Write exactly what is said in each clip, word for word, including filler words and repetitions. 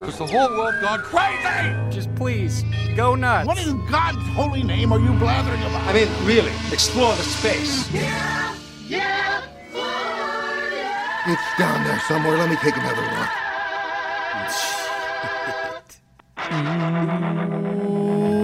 Because the whole world gone crazy! Just please, go nuts. What in God's holy name are you blathering about? I mean, really, explore the space. Yeah, yeah, Florida! It's down there somewhere. Let me take another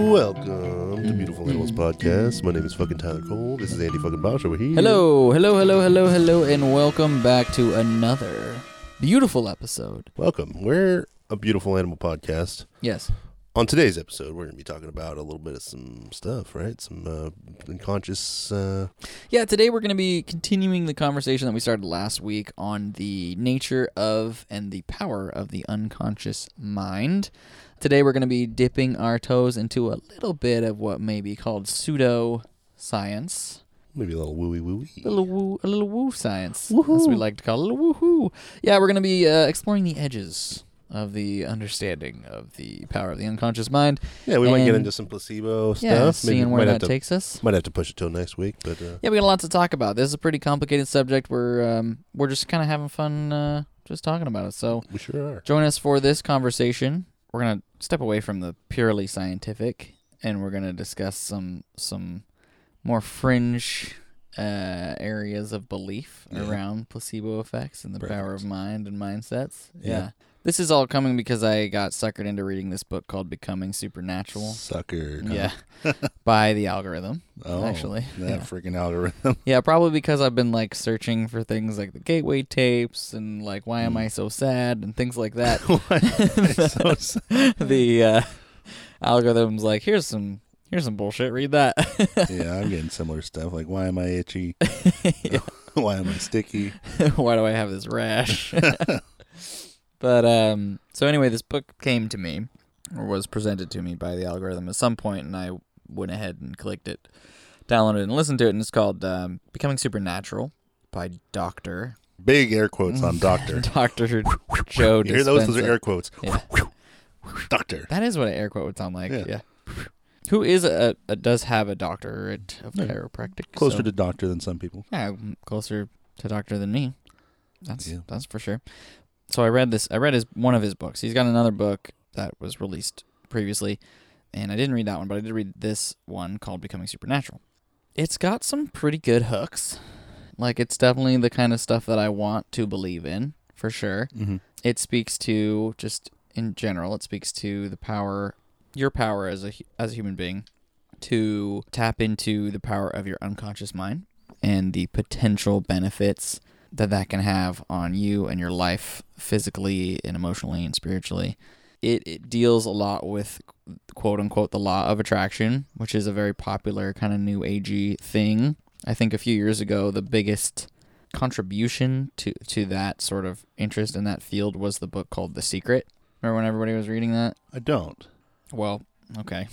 look. Welcome to Beautiful Animals Podcast. My name is fucking Tyler Cole. This is Andy fucking Bosch over here. Hello, hello, hello, hello, hello, and welcome back to another beautiful episode. Welcome. We're a Beautiful Animal Podcast. Yes. On today's episode, we're going to be talking about a little bit of some stuff, right? Some uh, unconscious... Uh... Yeah, today we're going to be continuing the conversation that we started last week on the nature of and the power of the unconscious mind. Today we're going to be dipping our toes into a little bit of what may be called pseudo-science. Maybe a little wooey wooey. A little woo, a little woo science. Woo-hoo. As we like to call it, a little woohoo. Yeah, we're going to be uh, exploring the edges of the understanding of the power of the unconscious mind. Yeah, we and, might get into some placebo stuff. Yeah, seeing Maybe, where that to, takes us. Might have to push it till next week, but uh, yeah, we got a lot to talk about. This is a pretty complicated subject. We're um, we're just kind of having fun, uh, just talking about it. So we sure are. Join us for this conversation. We're gonna step away from the purely scientific, and we're gonna discuss some some. more fringe uh, areas of belief yeah. around placebo effects and the Perfect. power of mind and mindsets. Yeah. yeah. This is all coming because I got suckered into reading this book called Becoming Supernatural. Suckered. Yeah. By the algorithm, oh, actually. That yeah. freaking algorithm. Yeah, probably because I've been like searching for things like the Gateway tapes and like why mm. am I so sad and things like that. Why am I so sad? The uh, algorithm's like, here's some... Here's some bullshit. Read that. Yeah, I'm getting similar stuff. Like, why am I itchy? Yeah. Why am I sticky? Why do I have this rash? But, um, so anyway, this book came to me, or was presented to me by the algorithm at some point, and I went ahead and clicked it, downloaded it, and listened to it, and it's called um, Becoming Supernatural by Doctor Big air quotes on Doctor. Doctor Joe Dispenza. You hear those? Those are air quotes. Yeah. Doctor. That is what an air quote would sound like. Yeah. yeah. Who is a, a does have a doctorate of yeah. chiropractic? Closer so. to doctor than some people. Yeah, closer to doctor than me. That's yeah. that's for sure. So I read this. I read his one of his books. He's got another book that was released previously, and I didn't read that one, but I did read this one called Becoming Supernatural. It's got some pretty good hooks. Like it's definitely the kind of stuff that I want to believe in for sure. Mm-hmm. It speaks to just in general. It speaks to the power. Your power as a as a human being to tap into the power of your unconscious mind and the potential benefits that that can have on you and your life physically and emotionally and spiritually. It, it deals a lot with, quote unquote, the law of attraction, which is a very popular kind of new agey thing. I think a few years ago, the biggest contribution to, to that sort of interest in that field was the book called The Secret. Remember when everybody was reading that? I don't. Well, okay.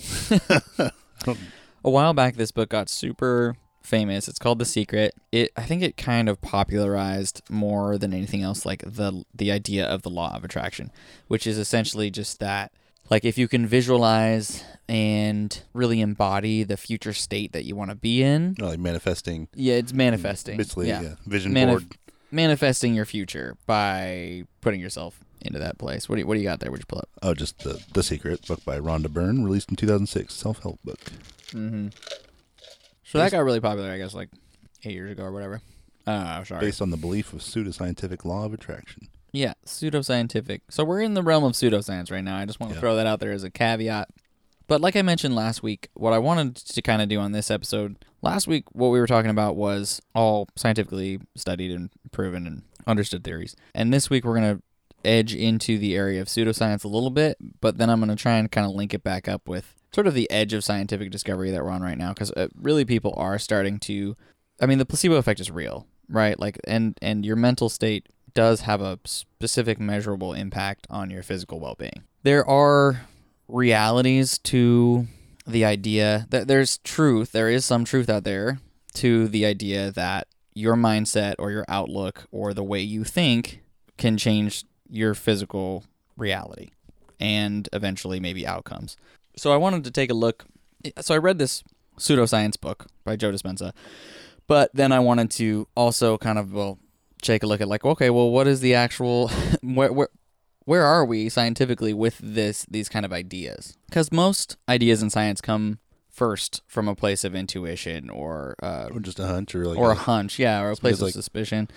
A while back, this book got super famous. It's called The Secret. It, I think it kind of popularized more than anything else, like the the idea of the law of attraction, which is essentially just that, like if you can visualize and really embody the future state that you want to be in. Oh, like manifesting. Yeah, it's manifesting. Basically, yeah. yeah. Vision Manif- board. Manifesting your future by putting yourself into that place. What do you, what do you got there? Would you pull up? Oh, just the the Secret book by Rhonda Byrne, released in two thousand six, self-help book. Mm-hmm. So based, that got really popular, I guess, like eight years ago or whatever. Uh, sorry. Based on the belief of pseudoscientific law of attraction. Yeah, pseudoscientific. So we're in the realm of pseudoscience right now. I just want to yeah. throw that out there as a caveat. But like I mentioned last week, what I wanted to kind of do on this episode, last week what we were talking about was all scientifically studied and proven and understood theories. And this week we're going to edge into the area of pseudoscience a little bit, but then I'm going to try and kind of link it back up with sort of the edge of scientific discovery that we're on right now, because uh, really people are starting to, I mean, the placebo effect is real, right? Like, and, and your mental state does have a specific measurable impact on your physical well-being. There are realities to the idea that there's truth, there is some truth out there to the idea that your mindset or your outlook or the way you think can change your physical reality and eventually maybe outcomes. So I wanted to take a look. So I read this pseudoscience book by Joe Dispenza, but then I wanted to also kind of, well, take a look at like, okay, well, what is the actual, where, where, where are we scientifically with this these kind of ideas? Because most ideas in science come first from a place of intuition or uh, or just a hunch or like or a, a hunch, yeah, or a place of like, suspicion,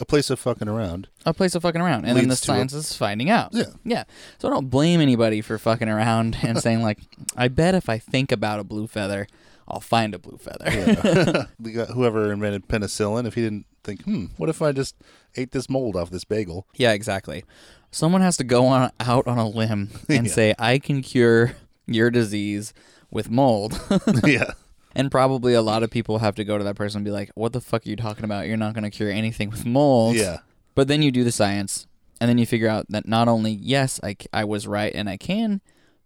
a place of fucking around, a place of fucking around, and then the science a... is finding out. Yeah, yeah. So I don't blame anybody for fucking around and saying like, I bet if I think about a blue feather, I'll find a blue feather. Yeah. Whoever invented penicillin, if he didn't think, hmm, what if I just ate this mold off this bagel? Yeah, exactly. Someone has to go on out on a limb and yeah. say, I can cure your disease with mold. Yeah. And probably a lot of people have to go to that person and be like, what the fuck are you talking about? You're not going to cure anything with mold. Yeah. But then you do the science, and then you figure out that not only, yes, I, I was right and I can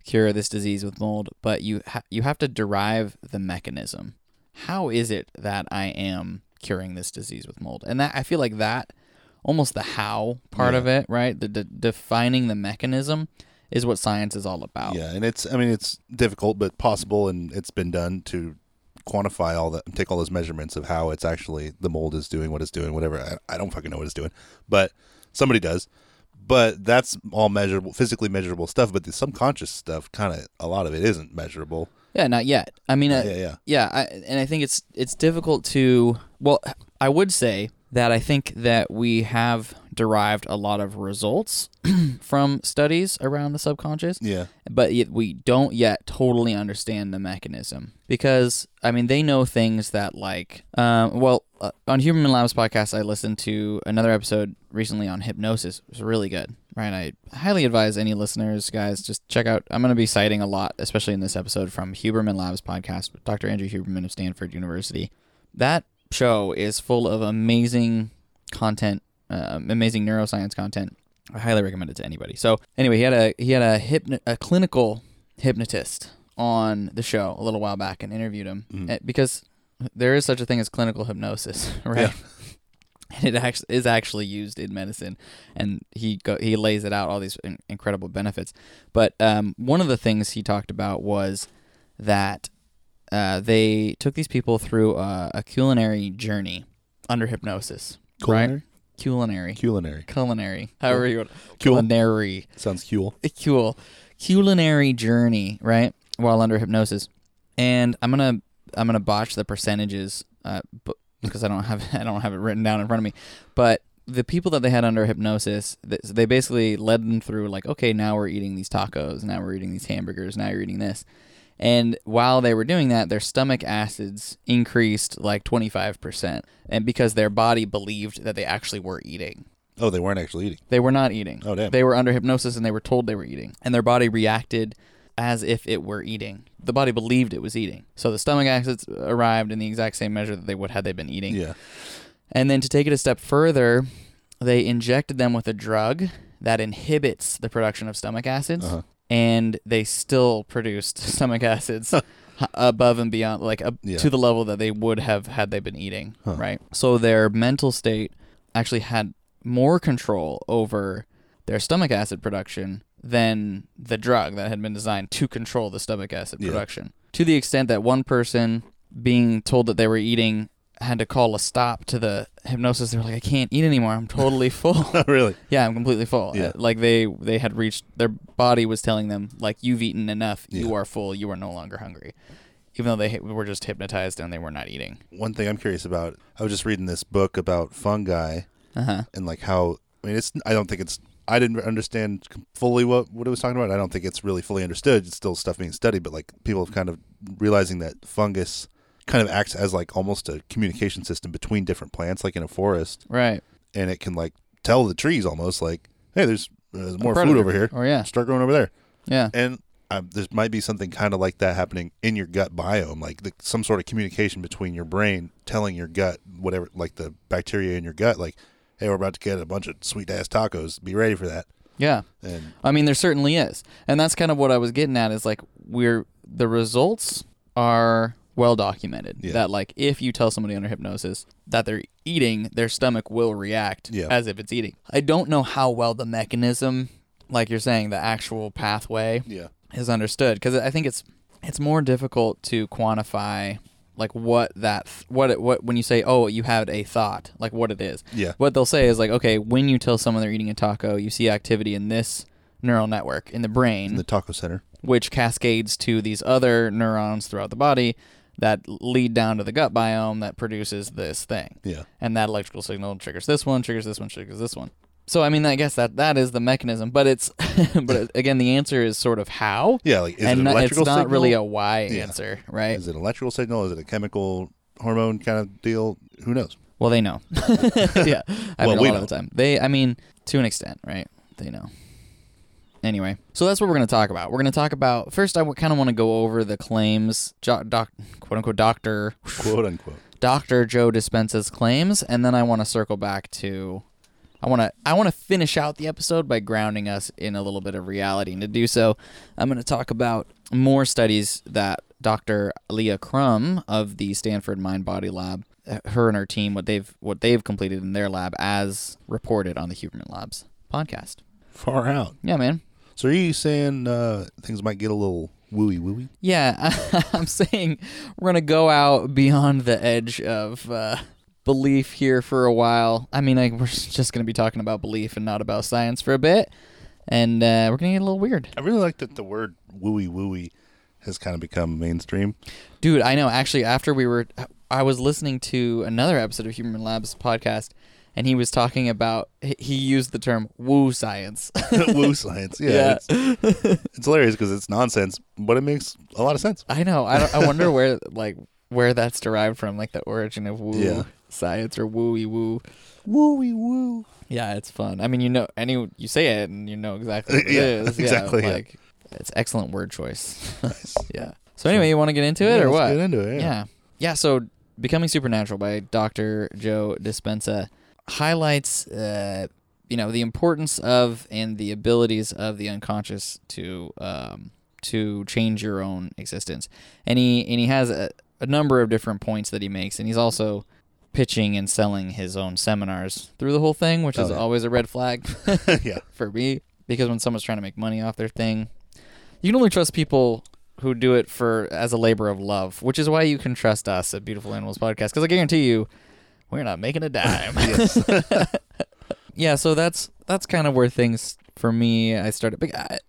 cure this disease with mold, but you ha- you have to derive the mechanism. How is it that I am curing this disease with mold? And that I feel like that, almost the how part yeah. of it, right? The de- defining the mechanism is what science is all about. Yeah, and it's, I mean, it's difficult but possible, and it's been done to quantify all that and take all those measurements of how it's actually, the mold is doing what it's doing, whatever. I, I don't fucking know what it's doing, but somebody does. But that's all measurable, physically measurable stuff, but the subconscious stuff, kind of, a lot of it isn't measurable. Yeah, not yet. I mean, uh, yeah, yeah. yeah I, and I think it's it's difficult to, well, I would say that I think that we have derived a lot of results from studies around the subconscious. Yeah. But yet we don't yet totally understand the mechanism. Because, I mean, they know things that, like, um, well, uh, on Huberman Labs podcast, I listened to another episode recently on hypnosis. It was really good, right? I highly advise any listeners, guys, just check out. I'm going to be citing a lot, especially in this episode, from Huberman Labs podcast with Doctor Andrew Huberman of Stanford University. That show is full of amazing content, uh, amazing neuroscience content. I highly recommend it to anybody. So anyway, he had a he had a hypno- a clinical hypnotist on the show a little while back and interviewed him mm. because there is such a thing as clinical hypnosis, right? Yeah. And it actually is actually used in medicine, and he go, he lays it out all these in- incredible benefits. But um, one of the things he talked about was that uh, they took these people through a, a culinary journey under hypnosis, culinary? right? Culinary. Culinary. Culinary. However you want. Culinary. Sounds cool. Cool. Culinary journey, right? While under hypnosis, and I'm gonna I'm gonna botch the percentages, uh, b- because I don't have I don't have it written down in front of me. But the people that they had under hypnosis, th- they basically led them through like, okay, now we're eating these tacos, now we're eating these hamburgers, now you're eating this. And while they were doing that, their stomach acids increased like twenty-five percent, and because their body believed that they actually were eating. Oh, they weren't actually eating. They were not eating. Oh, damn. They were under hypnosis, and they were told they were eating. And their body reacted as if it were eating. The body believed it was eating. So the stomach acids arrived in the exact same measure that they would had they been eating. Yeah. And then to take it a step further, they injected them with a drug that inhibits the production of stomach acids. Uh-huh. And they still produced stomach acids above and beyond, like up yeah. to the level that they would have had they been eating, huh. right? So their mental state actually had more control over their stomach acid production than the drug that had been designed to control the stomach acid yeah. production. To the extent that one person, being told that they were eating, had to call a stop to the hypnosis. They were like, I can't eat anymore. I'm totally full. Really? Yeah, I'm completely full. Yeah. Like they, they had reached, their body was telling them, like, you've eaten enough. Yeah. You are full. You are no longer hungry. Even though they were just hypnotized and they were not eating. One thing I'm curious about, I was just reading this book about fungi uh-huh. and like how, I mean, it's, I don't think it's, I didn't understand fully what, what it was talking about. I don't think it's really fully understood. It's still stuff being studied, but like people have kind of realizing that fungus kind of acts as like almost a communication system between different plants, like in a forest, right? And it can like tell the trees almost like, hey, there's, there's more food over here. Oh yeah, start growing over there. Yeah, and um, there might be something kind of like that happening in your gut biome, like the, some sort of communication between your brain telling your gut, whatever, like the bacteria in your gut, like, hey, we're about to get a bunch of sweet ass tacos. Be ready for that. Yeah, and I mean, there certainly is, and that's kind of what I was getting at. Is like we're the results are well documented yeah. that like if you tell somebody under hypnosis that they're eating, their stomach will react yeah. as if it's eating. I don't know how well the mechanism, like you're saying, the actual pathway yeah. is understood, because I think it's it's more difficult to quantify like what that what it, what when you say, oh, you had a thought, like what it is. Yeah. What they'll say is like, okay, when you tell someone they're eating a taco, you see activity in this neural network in the brain, in the taco center, which cascades to these other neurons throughout the body that lead down to the gut biome that produces this thing. Yeah. And that electrical signal triggers this one, triggers this one, triggers this one. So, I mean, I guess that, that is the mechanism, but it's, but again, the answer is sort of how. Yeah, like, is and it an electrical signal? It's not really a why yeah. answer, right? Is it an electrical signal? Is it a chemical hormone kind of deal? Who knows? Well, they know. yeah. I well, mean, a we lot know. of the time. They, I mean, to an extent, right? They know. Anyway, so that's what we're going to talk about. We're going to talk about, first, I kind of want to go over the claims, jo- doc, quote unquote, doctor, quote unquote, Doctor Joe Dispenza's claims, and then I want to circle back to... I want to I want to finish out the episode by grounding us in a little bit of reality. And to do so, I'm going to talk about more studies that Doctor Leah Crum of the Stanford Mind Body Lab, her and her team, what they've what they've completed in their lab as reported on the Huberman Labs podcast. Far out. Yeah, man. So are you saying uh, things might get a little wooey wooey? Yeah, I'm saying we're going to go out beyond the edge of... Uh, belief here for a while. I mean, like, we're just going to be talking about belief and not about science for a bit, and uh, we're going to get a little weird. I really like that the word wooey wooey has kind of become mainstream. Dude, I know. Actually, after we were, I was listening to another episode of Huberman Labs podcast, and he was talking about, he used the term woo science. Woo science, yeah. yeah. It's, it's hilarious because it's nonsense, but it makes a lot of sense. I know. I, I wonder where, like, where that's derived from, like the origin of woo. Yeah. Science or wooey woo, wooey woo. Yeah, it's fun. I mean, you know, any you say it and you know exactly what it yeah, is. Yeah, exactly. Like, yeah. It's excellent word choice. Nice. yeah. So anyway, you want to get into yeah, it or let's what? Get into it. Yeah. yeah. Yeah. So, Becoming Supernatural by Doctor Joe Dispenza highlights, uh, you know, the importance of and the abilities of the unconscious to um, to change your own existence. And he and he has a, a number of different points that he makes, and he's also pitching and selling his own seminars through the whole thing, which oh, is yeah. always a red flag yeah. for me, because when someone's trying to make money off their thing, you can only trust people who do it for as a labor of love, which is why you can trust us at Beautiful Animals Podcast, because I guarantee you we're not making a dime. yeah, so that's that's kind of where things, for me, I started.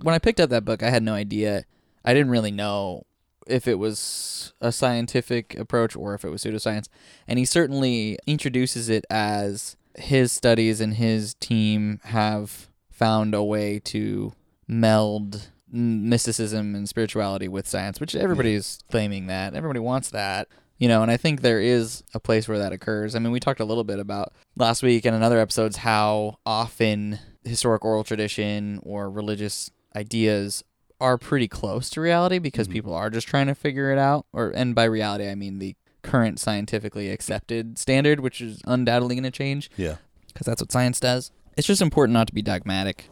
When I picked up that book, I had no idea. I didn't really know if it was a scientific approach or if it was pseudoscience. And he certainly introduces it as his studies and his team have found a way to meld mysticism and spirituality with science, which everybody is claiming that. Everybody wants that. You know, and I think there is a place where that occurs. I mean, we talked a little bit about last week and in other episodes how often historic oral tradition or religious ideas are pretty close to reality because mm-hmm. people are just trying to figure it out. Or and by reality, I mean the current scientifically accepted standard, which is undoubtedly going to change. Yeah. Because that's what science does. It's just important not to be dogmatic.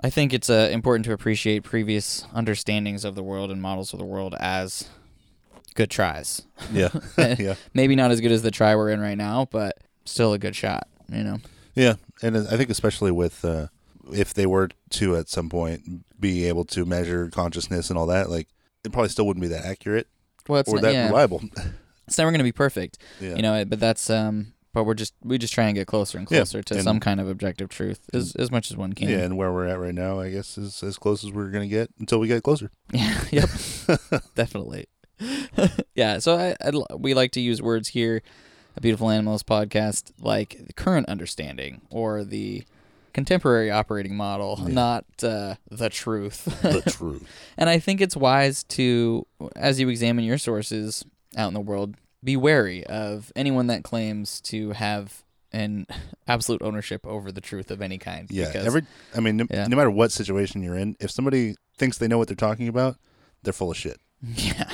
I think it's uh, important to appreciate previous understandings of the world and models of the world as good tries. Yeah. yeah. Maybe not as good as the try we're in right now, but still a good shot, you know? Yeah. And I think especially with... Uh... if they were to at some point be able to measure consciousness and all that, like it probably still wouldn't be that accurate well, it's or not, that yeah. reliable. It's never going to be perfect, yeah. you know. But that's um. But we're just we just try and get closer and closer yeah. to and some kind of objective truth as as much as one can. Yeah, and where we're at right now, I guess, is as close as we're going to get until we get closer. Yeah. Yep. Definitely. yeah. So I I'd, we like to use words here, a Beautiful Animals Podcast, like the current understanding or the contemporary operating model, yeah. not uh, the truth. The truth. And I think it's wise to, as you examine your sources out in the world, be wary of anyone that claims to have an absolute ownership over the truth of any kind. Yeah. Because, every, I mean, no, yeah. no matter what situation you're in, if somebody thinks they know what they're talking about, they're full of shit. Yeah.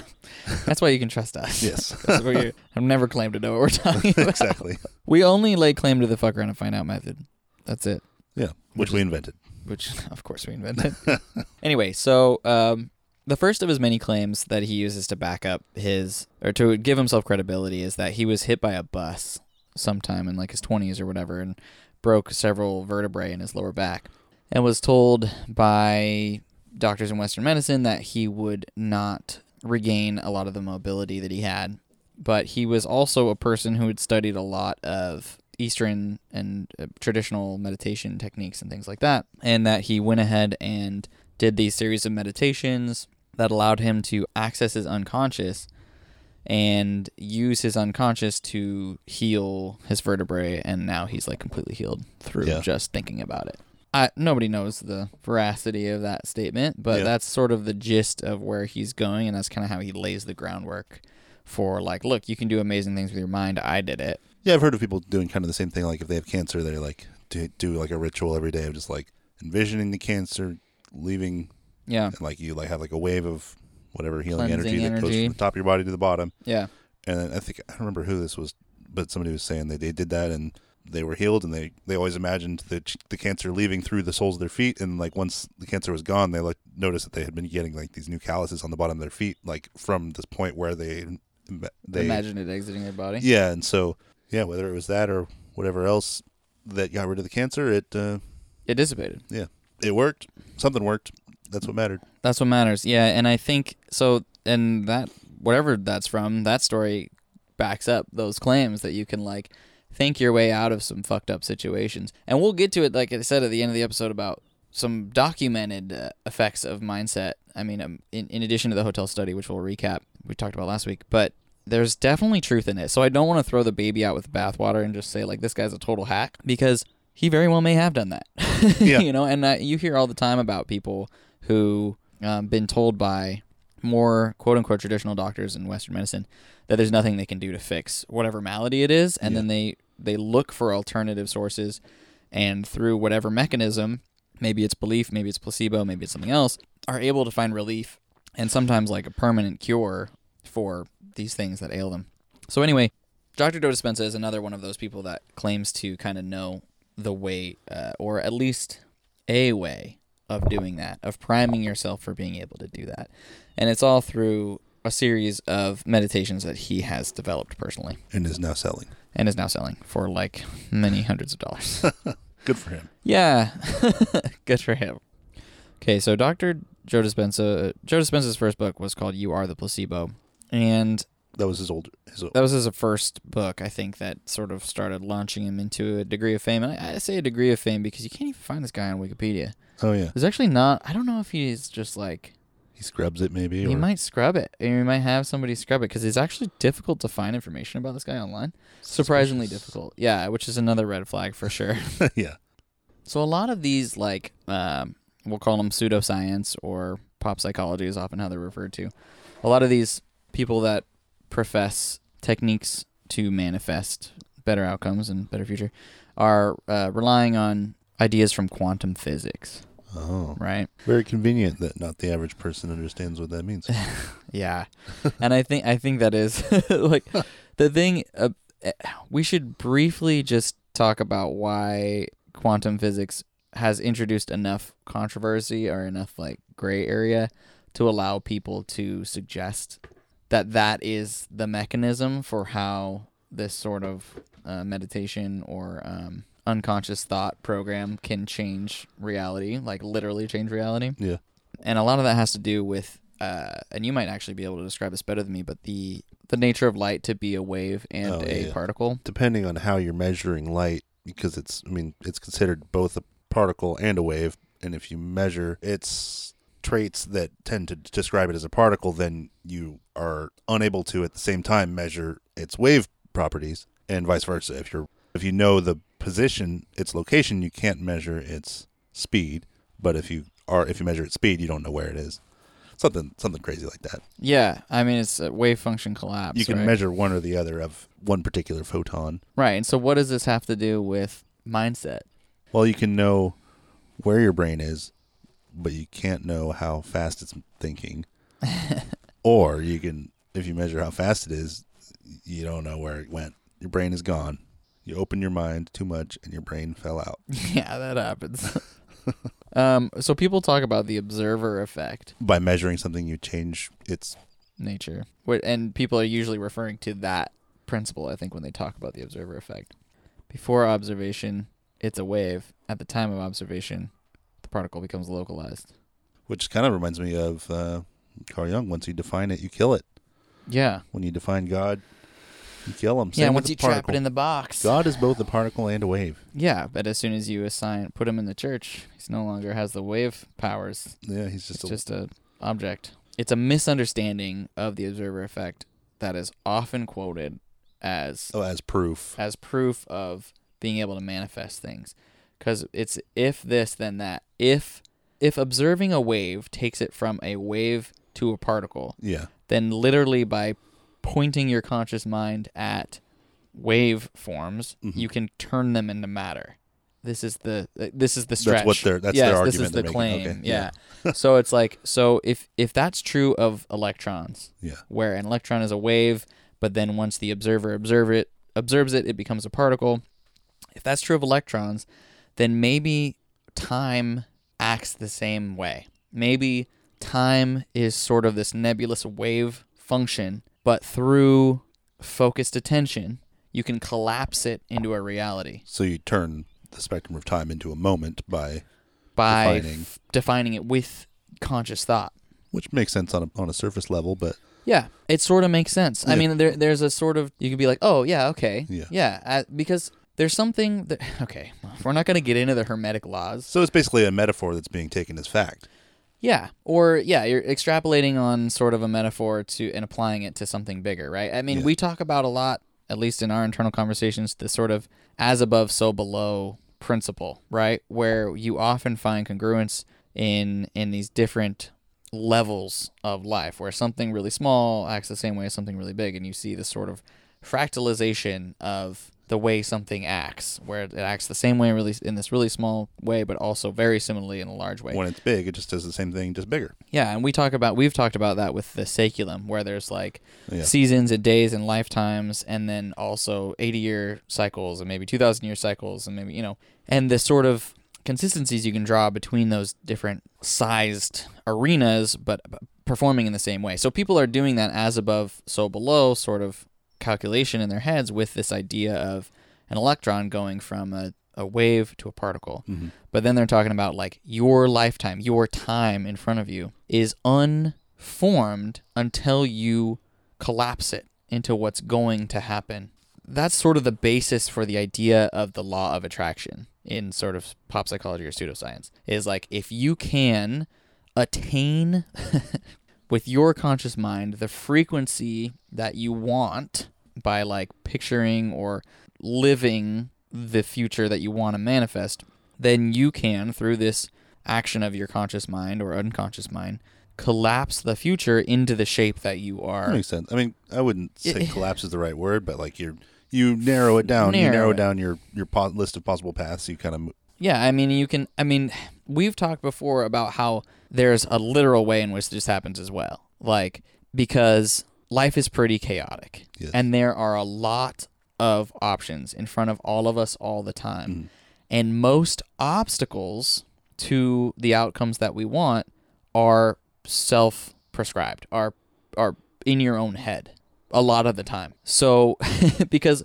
That's why you can trust us. Yes. I've never claimed to know what we're talking about. Exactly. We only lay claim to the fuck around and find out method. That's it. Yeah, which, which we invented. Which, of course, we invented. Anyway, so um, the first of his many claims that he uses to back up his, or to give himself credibility, is that he was hit by a bus sometime in like his twenties or whatever and broke several vertebrae in his lower back and was told by doctors in Western medicine that he would not regain a lot of the mobility that he had but he was also a person who had studied a lot of Eastern and uh, traditional meditation techniques and things like that, and that he went ahead and did these series of meditations that allowed him to access his unconscious and use his unconscious to heal his vertebrae, and now he's like completely healed through yeah. just thinking about it. I, nobody knows the veracity of that statement, but yeah. that's sort of the gist of where he's going, and that's kind of how he lays the groundwork for, like, look, you can do amazing things with your mind. I did it. Yeah, I've heard of people doing kind of the same thing. Like if they have cancer, they like do, do like a ritual every day of just like envisioning the cancer leaving. Yeah. And like you like have like a wave of whatever healing Cleansing energy that energy. goes from the top of your body to the bottom. Yeah. And then I think I don't remember who this was, but somebody was saying that they did that and they were healed, and they, they always imagined the the cancer leaving through the soles of their feet, and like once the cancer was gone, they like noticed that they had been getting like these new calluses on the bottom of their feet, like from this point where they they imagined it exiting their body. Yeah, and so yeah, whether it was that or whatever else that got rid of the cancer, it uh, it dissipated. Yeah, it worked. Something worked. That's what mattered. That's what matters. Yeah, and I think so. And that whatever that's from, that story backs up those claims that you can like. think your way out of some fucked up situations. And we'll get to it, like I said, at the end of the episode about some documented uh, effects of mindset. I mean, um, in, in addition to the hotel study, which we'll recap, we talked about last week, but there's definitely truth in it. So I don't want to throw the baby out with the bathwater and just say, like, this guy's a total hack, because he very well may have done that. Yeah. You know, and uh, you hear all the time about people who um, been told by more quote-unquote traditional doctors in Western medicine that there's nothing they can do to fix whatever malady it is, and yeah. then they, they look for alternative sources, and through whatever mechanism, maybe it's belief, maybe it's placebo, maybe it's something else, are able to find relief and sometimes like a permanent cure for these things that ail them. So anyway, Doctor Joe Dispenza is another one of those people that claims to kind of know the way, uh, or at least a way, of doing that, of priming yourself for being able to do that. And it's all through a series of meditations that he has developed personally. And is now selling. And is now selling for like many hundreds of dollars. Good for him. Yeah. Good for him. Okay, so Doctor Joe Dispenza, Joe Dispenza's first book was called You Are the Placebo. And that was his old, his old. That was his first book, I think, that sort of started launching him into a degree of fame. And I, I say a degree of fame because you can't even find this guy on Wikipedia. Oh, yeah. There's actually not, I don't know if he's just like. He scrubs it, maybe? He or... might scrub it. He might have somebody scrub it, because it's actually difficult to find information about this guy online. Surprisingly Suspicious. difficult. Yeah, which is another red flag for sure. Yeah. So a lot of these, like, um, we'll call them pseudoscience or pop psychology is often how they're referred to. A lot of these people that profess techniques to manifest better outcomes and better future are uh, relying on ideas from quantum physics. Oh. Right? Very convenient that not the average person understands what that means. Yeah. And I think I think that is like the thing uh, we should briefly just talk about why quantum physics has introduced enough controversy or enough like gray area to allow people to suggest that that is the mechanism for how this sort of uh, meditation or um, unconscious thought program can change reality, like literally change reality. Yeah. And a lot of that has to do with, uh, and you might actually be able to describe this better than me, but the, the nature of light to be a wave and oh, a yeah. particle. Depending on how you're measuring light, because it's, I mean, it's considered both a particle and a wave. And if you measure its traits that tend to describe it as a particle, then you are unable to at the same time measure its wave properties, and vice versa. If you're if you know the position, its location, you can't measure its speed, but if you are if you measure its speed, you don't know where it is. Something something crazy like that. Yeah, I mean it's a wave function collapse. You can right? measure one or the other of one particular photon. Right. And so what does this have to do with mindset? Well, you can know where your brain is, but you can't know how fast it's thinking. Or you can, if you measure how fast it is, you don't know where it went. Your brain is gone. You open your mind too much and your brain fell out. Yeah, that happens. um, so people talk about the observer effect. By measuring something, you change its nature. And people are usually referring to that principle, I think, when they talk about the observer effect. Before observation, it's a wave. At the time of observation, particle becomes localized, which kind of reminds me of uh Carl Jung. Once you define it, you kill it. Yeah. When you define God, You kill them. Same yeah, once you particle. Trap it in the box. God is both a particle and a wave. Yeah, but as soon as you assign, put him in the church, he no longer has the wave powers. Yeah, he's just it's a, just a object. It's a misunderstanding of the observer effect that is often quoted as oh, as proof as proof of being able to manifest things, because it's if this then that. If if observing a wave takes it from a wave to a particle, yeah, then literally by pointing your conscious mind at wave forms, mm-hmm. you can turn them into matter. This is the uh, this is the stretch. That's what they're that's yes, their argument. This is the making. Claim. Okay. Yeah. yeah. So it's like so if if that's true of electrons, yeah, where an electron is a wave, but then once the observer observe it observes it, it becomes a particle. If that's true of electrons, then maybe time acts the same way. Maybe time is sort of this nebulous wave function, but through focused attention, you can collapse it into a reality. So you turn the spectrum of time into a moment by by defining, f- defining it with conscious thought, which makes sense on a, on a surface level, but yeah, it sort of makes sense. Yeah. I mean, there there's a sort of you could be like, oh yeah, okay, yeah, yeah uh, because there's something that okay, we're not going to get into the Hermetic laws. So it's basically a metaphor that's being taken as fact. Yeah, or yeah, you're extrapolating on sort of a metaphor to and applying it to something bigger, right? I mean, yeah. we talk about a lot, at least in our internal conversations, the sort of as above, so below principle, right? Where you often find congruence in in these different levels of life, where something really small acts the same way as something really big, and you see this sort of fractalization of the way something acts, where it acts the same way really in this really small way, but also very similarly in a large way. When it's big, it just does the same thing, just bigger. Yeah, and we talk about we've talked about that with the saeculum, where there's like yeah. seasons and days and lifetimes, and then also eighty-year cycles and maybe two thousand-year cycles, and maybe you know, and the sort of consistencies you can draw between those different sized arenas, but performing in the same way. So people are doing that as above, so below, sort of calculation in their heads with this idea of an electron going from a, a wave to a particle. Mm-hmm. But then they're talking about like your lifetime, your time in front of you is unformed until you collapse it into what's going to happen. That's sort of the basis for the idea of the law of attraction in sort of pop psychology or pseudoscience, is like if you can attain with your conscious mind the frequency that you want by like picturing or living the future that you want to manifest, then you can, through this action of your conscious mind or unconscious mind, collapse the future into the shape that you are. That makes sense. I mean, I wouldn't say it, collapse is the right word, but like you're, you narrow it down. Narrow you narrow it. down your, your po- list of possible paths. You kind of... Yeah, I mean, you can, I mean, we've talked before about how there's a literal way in which this happens as well. Like, because life is pretty chaotic. Yes. And there are a lot of options in front of all of us all the time. Mm. And most obstacles to the outcomes that we want are self-prescribed, are, are in your own head a lot of the time. So, because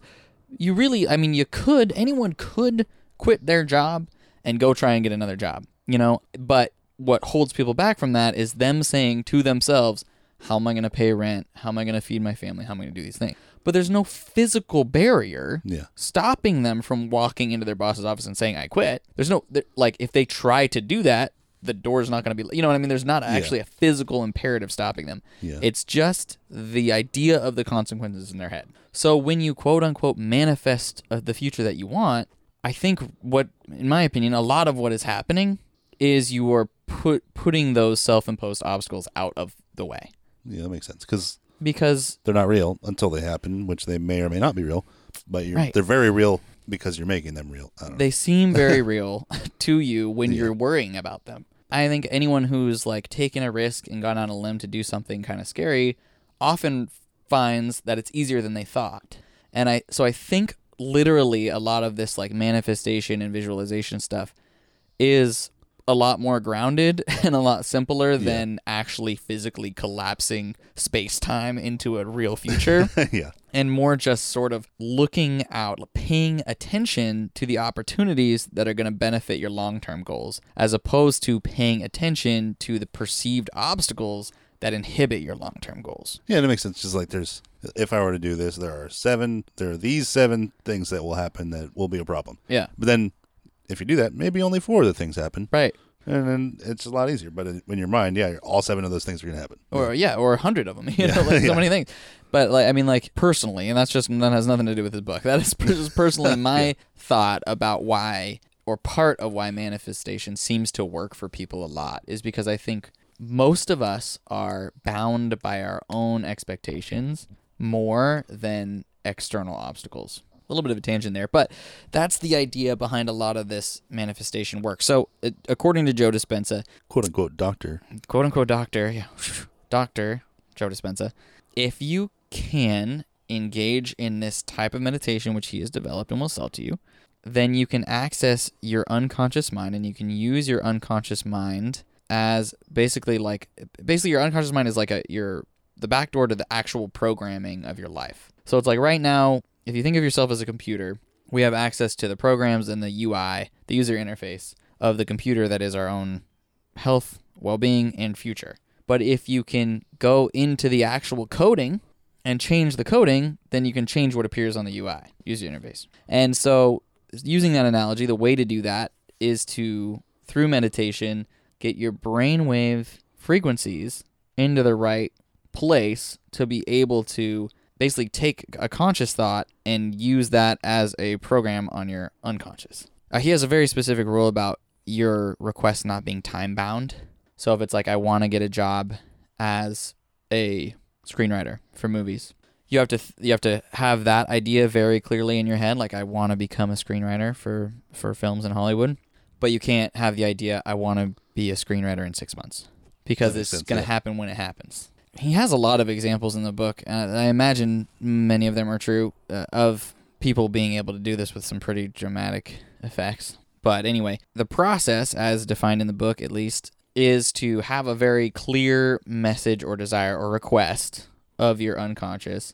you really, I mean, you could, anyone could quit their job and go try and get another job, you know? But what holds people back from that is them saying to themselves, how am I going to pay rent? How am I going to feed my family? How am I going to do these things? But there's no physical barrier yeah. stopping them from walking into their boss's office and saying, I quit. There's no, like, if they try to do that, the door's not going to be, you know what I mean? There's not actually yeah. a physical imperative stopping them. Yeah. It's just the idea of the consequences in their head. So when you quote unquote manifest the future that you want, I think what, in my opinion, a lot of what is happening is you are put putting those self-imposed obstacles out of the way. Yeah, that makes sense. Cause because they're not real until they happen, which they may or may not be real, but you're, right. they're very real because you're making them real. I don't they know. seem very real to you when yeah. you're worrying about them. I think anyone who's like taken a risk and gone on a limb to do something kind of scary often finds that it's easier than they thought. And I so I think... literally a lot of this like manifestation and visualization stuff is a lot more grounded and a lot simpler yeah. than actually physically collapsing space-time into a real future. yeah. And more just sort of looking out, paying attention to the opportunities that are going to benefit your long-term goals, as opposed to paying attention to the perceived obstacles that inhibit your long-term goals. Yeah, that makes sense. Just like there's if I were to do this, there are seven, there are these seven things that will happen that will be a problem. Yeah. But then if you do that, maybe only four of the things happen. Right. And then it's a lot easier. But in your mind, yeah, all seven of those things are going to happen. Or, yeah, yeah or a hundred of them. You yeah. know, like so yeah. many things. But, like, I mean, like, personally, and that's just, that has nothing to do with this book. That is just personally my yeah. thought about why, or part of why manifestation seems to work for people a lot, is because I think most of us are bound by our own expectations more than external obstacles. A little bit of a tangent there, but that's the idea behind a lot of this manifestation work. So, uh, according to Joe Dispenza, quote unquote doctor, quote unquote doctor, yeah, Doctor Joe Dispenza, if you can engage in this type of meditation, which he has developed and will sell to you, then you can access your unconscious mind, and you can use your unconscious mind as basically like, basically your unconscious mind is like a your the back door to the actual programming of your life. So it's like right now, if you think of yourself as a computer, we have access to the programs and the U I, the user interface of the computer that is our own health, well-being, and future. But if you can go into the actual coding and change the coding, then you can change what appears on the U I, user interface. And so using that analogy, the way to do that is to, through meditation, get your brainwave frequencies into the right place to be able to basically take a conscious thought and use that as a program on your unconscious. Uh, he has a very specific rule about your request not being time-bound. So if it's like, I want to get a job as a screenwriter for movies, you have to th- you have to have that idea very clearly in your head, like, I want to become a screenwriter for, for films in Hollywood. But you can't have the idea, I want to be a screenwriter in six months. Because it's going to happen when it happens. He has a lot of examples in the book, and I imagine many of them are true, uh, of people being able to do this with some pretty dramatic effects. But anyway, the process, as defined in the book at least, is to have a very clear message or desire or request of your unconscious,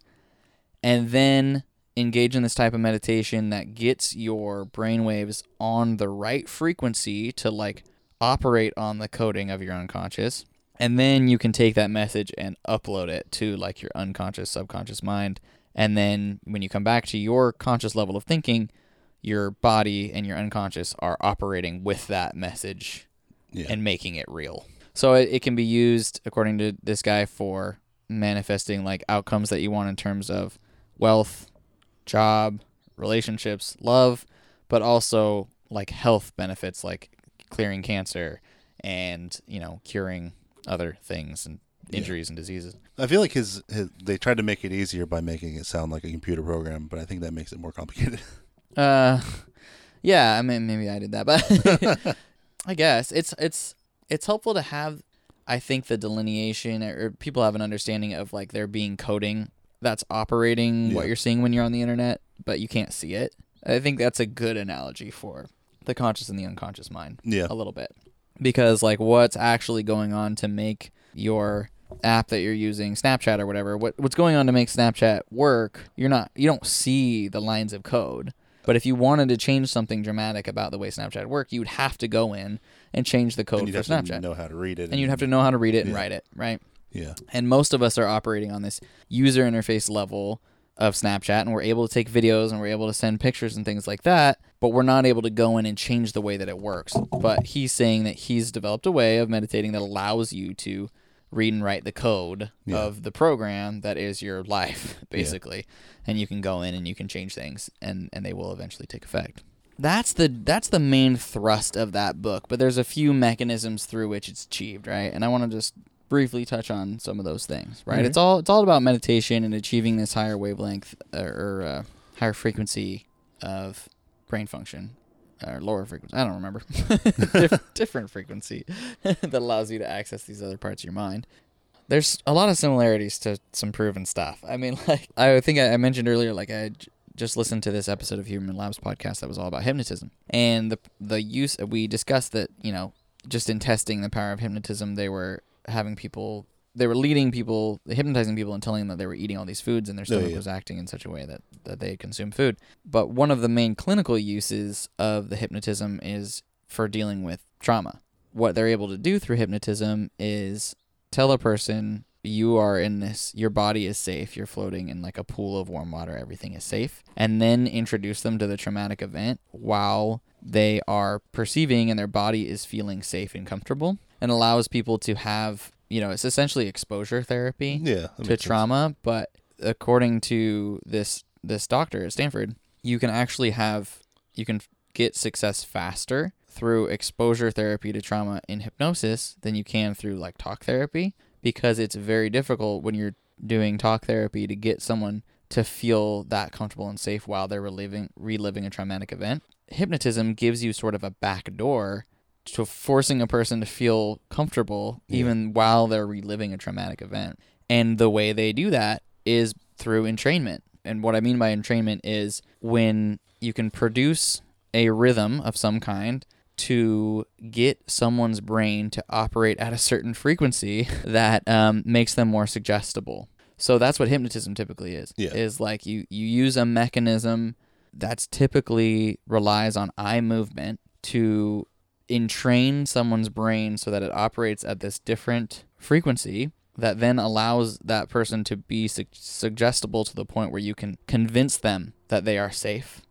and then engage in this type of meditation that gets your brainwaves on the right frequency to, like, operate on the coding of your unconscious. And then you can take that message and upload it to, like, your unconscious, subconscious mind. And then when you come back to your conscious level of thinking, your body and your unconscious are operating with that message yeah. and making it real. So it, it can be used, according to this guy, for manifesting, like, outcomes that you want in terms of wealth, job, relationships, love, but also, like, health benefits, like clearing cancer and, you know, curing other things and injuries yeah. and diseases. I feel like his, his they tried to make it easier by making it sound like a computer program, but I think that makes it more complicated. uh, yeah, I mean, maybe I did that, but I guess it's it's it's helpful to have, I think, the delineation, or people have an understanding of, like, there being coding that's operating yeah. what you're seeing when you're on the internet, but you can't see it. I think that's a good analogy for the conscious and the unconscious mind. Yeah, a little bit. Because, like, what's actually going on to make your app that you're using, Snapchat or whatever, what what's going on to make Snapchat work, you're not, you don't see the lines of code. But if you wanted to change something dramatic about the way Snapchat worked, you'd have to go in and change the code for Snapchat. And you'd have to know how to read it. And, and you'd have to know how to read it and yeah. write it, right? Yeah. And most of us are operating on this user interface level of Snapchat, and we're able to take videos, and we're able to send pictures and things like that, but we're not able to go in and change the way that it works. But he's saying that he's developed a way of meditating that allows you to read and write the code yeah. of the program that is your life, basically. Yeah. And you can go in and you can change things, and, and they will eventually take effect. That's the that's the main thrust of that book, but there's a few mechanisms through which it's achieved, right? And I want to just briefly touch on some of those things, right? Mm-hmm. It's all it's all about meditation and achieving this higher wavelength or, or uh, higher frequency of brain function, or lower frequency. I don't remember. different, different frequency that allows you to access these other parts of your mind. There's a lot of similarities to some proven stuff. I mean, like, I think I, I mentioned earlier, like, I j- just listened to this episode of Huberman Labs podcast that was all about hypnotism, and the the use we discussed that, you know, just in testing the power of hypnotism, they were having people, they were leading people, hypnotizing people and telling them that they were eating all these foods, and their stomach oh, yeah. was acting in such a way that, that they consumed food. But one of the main clinical uses of the hypnotism is for dealing with trauma. What they're able to do through hypnotism is tell a person you are in this, your body is safe, you're floating in like a pool of warm water, everything is safe, and then introduce them to the traumatic event while they are perceiving and their body is feeling safe and comfortable, and allows people to have, you know, it's essentially exposure therapy yeah, to trauma, sense. But according to this this doctor at Stanford, you can actually have, you can get success faster through exposure therapy to trauma in hypnosis than you can through like talk therapy, because it's very difficult when you're doing talk therapy to get someone to feel that comfortable and safe while they're reliving reliving a traumatic event. Hypnotism gives you sort of a back door to forcing a person to feel comfortable yeah. even while they're reliving a traumatic event. And the way they do that is through entrainment. And what I mean by entrainment is when you can produce a rhythm of some kind to get someone's brain to operate at a certain frequency that um, makes them more suggestible. So that's what hypnotism typically is. Yeah. Is like you, you use a mechanism that's typically relies on eye movement to entrain someone's brain so that it operates at this different frequency that then allows that person to be su- suggestible to the point where you can convince them that they are safe,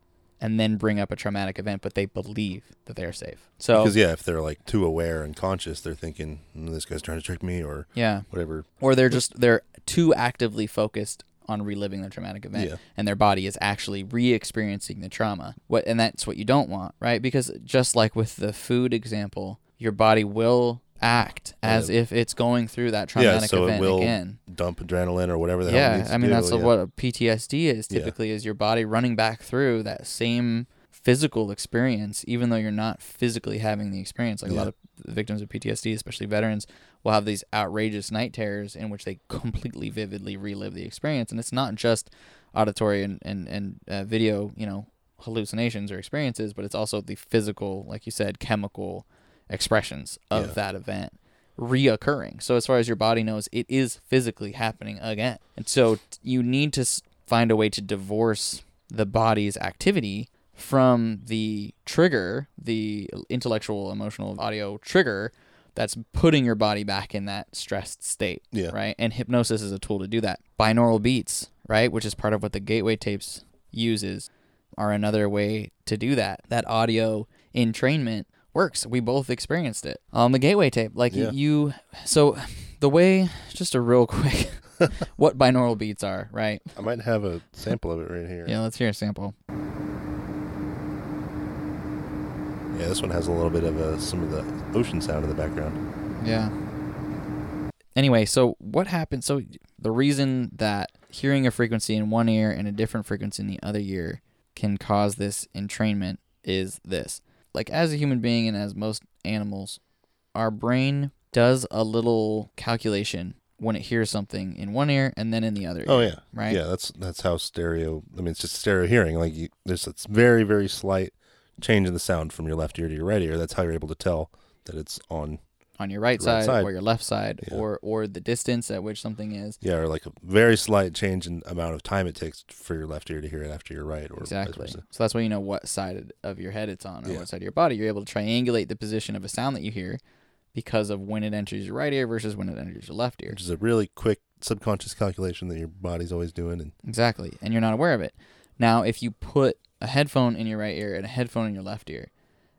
and then bring up a traumatic event, but they believe that they are safe. So because yeah, if they're like too aware and conscious, they're thinking this guy's trying to trick me or yeah, whatever. Or they're just they're too actively focused on reliving the traumatic event, yeah. and their body is actually re-experiencing the trauma. What and that's what you don't want, right? Because just like with the food example, your body will act as yeah. if it's going through that traumatic yeah, so event it will again. Dump adrenaline or whatever the yeah, hell it needs I mean, to that's do, a, yeah. what a P T S D is typically, yeah. is your body running back through that same physical experience, even though you're not physically having the experience. Like yeah. a lot of victims of P T S D, especially veterans, will have these outrageous night terrors in which they completely vividly relive the experience. And it's not just auditory and, and, and uh, video, you know, hallucinations or experiences, but it's also the physical, like you said, chemical expressions of yeah. that event reoccurring. So as far as your body knows, it is physically happening again. And so you need to find a way to divorce the body's activity from the trigger, the intellectual, emotional, audio trigger that's putting your body back in that stressed state, yeah. right? And hypnosis is a tool to do that. Binaural beats, right, which is part of what the Gateway Tapes uses, are another way to do that. That audio entrainment works. We both experienced it on the Gateway Tape. Like yeah. you, so the way, just a real quick, what binaural beats are, right? I might have a sample of it right here. Yeah, let's hear a sample. Yeah, this one has a little bit of a, some of the ocean sound in the background. Yeah. Anyway, so what happened? So the reason that hearing a frequency in one ear and a different frequency in the other ear can cause this entrainment is this. Like, as a human being and as most animals, our brain does a little calculation when it hears something in one ear and then in the other ear. Oh, yeah. Right? Yeah, that's that's how stereo... I mean, it's just stereo hearing. Like, you, there's this very, very slight change in the sound from your left ear to your right ear. That's how you're able to tell that it's on... On your right, side, right side or your left side yeah. or, or the distance at which something is. Yeah, or like a very slight change in amount of time it takes for your left ear to hear it after your right. Or exactly. So that's why you know what side of your head it's on or yeah. what side of your body. You're able to triangulate the position of a sound that you hear because of when it enters your right ear versus when it enters your left ear. Which is a really quick subconscious calculation that your body's always doing. And exactly, and you're not aware of it. Now, if you put a headphone in your right ear and a headphone in your left ear,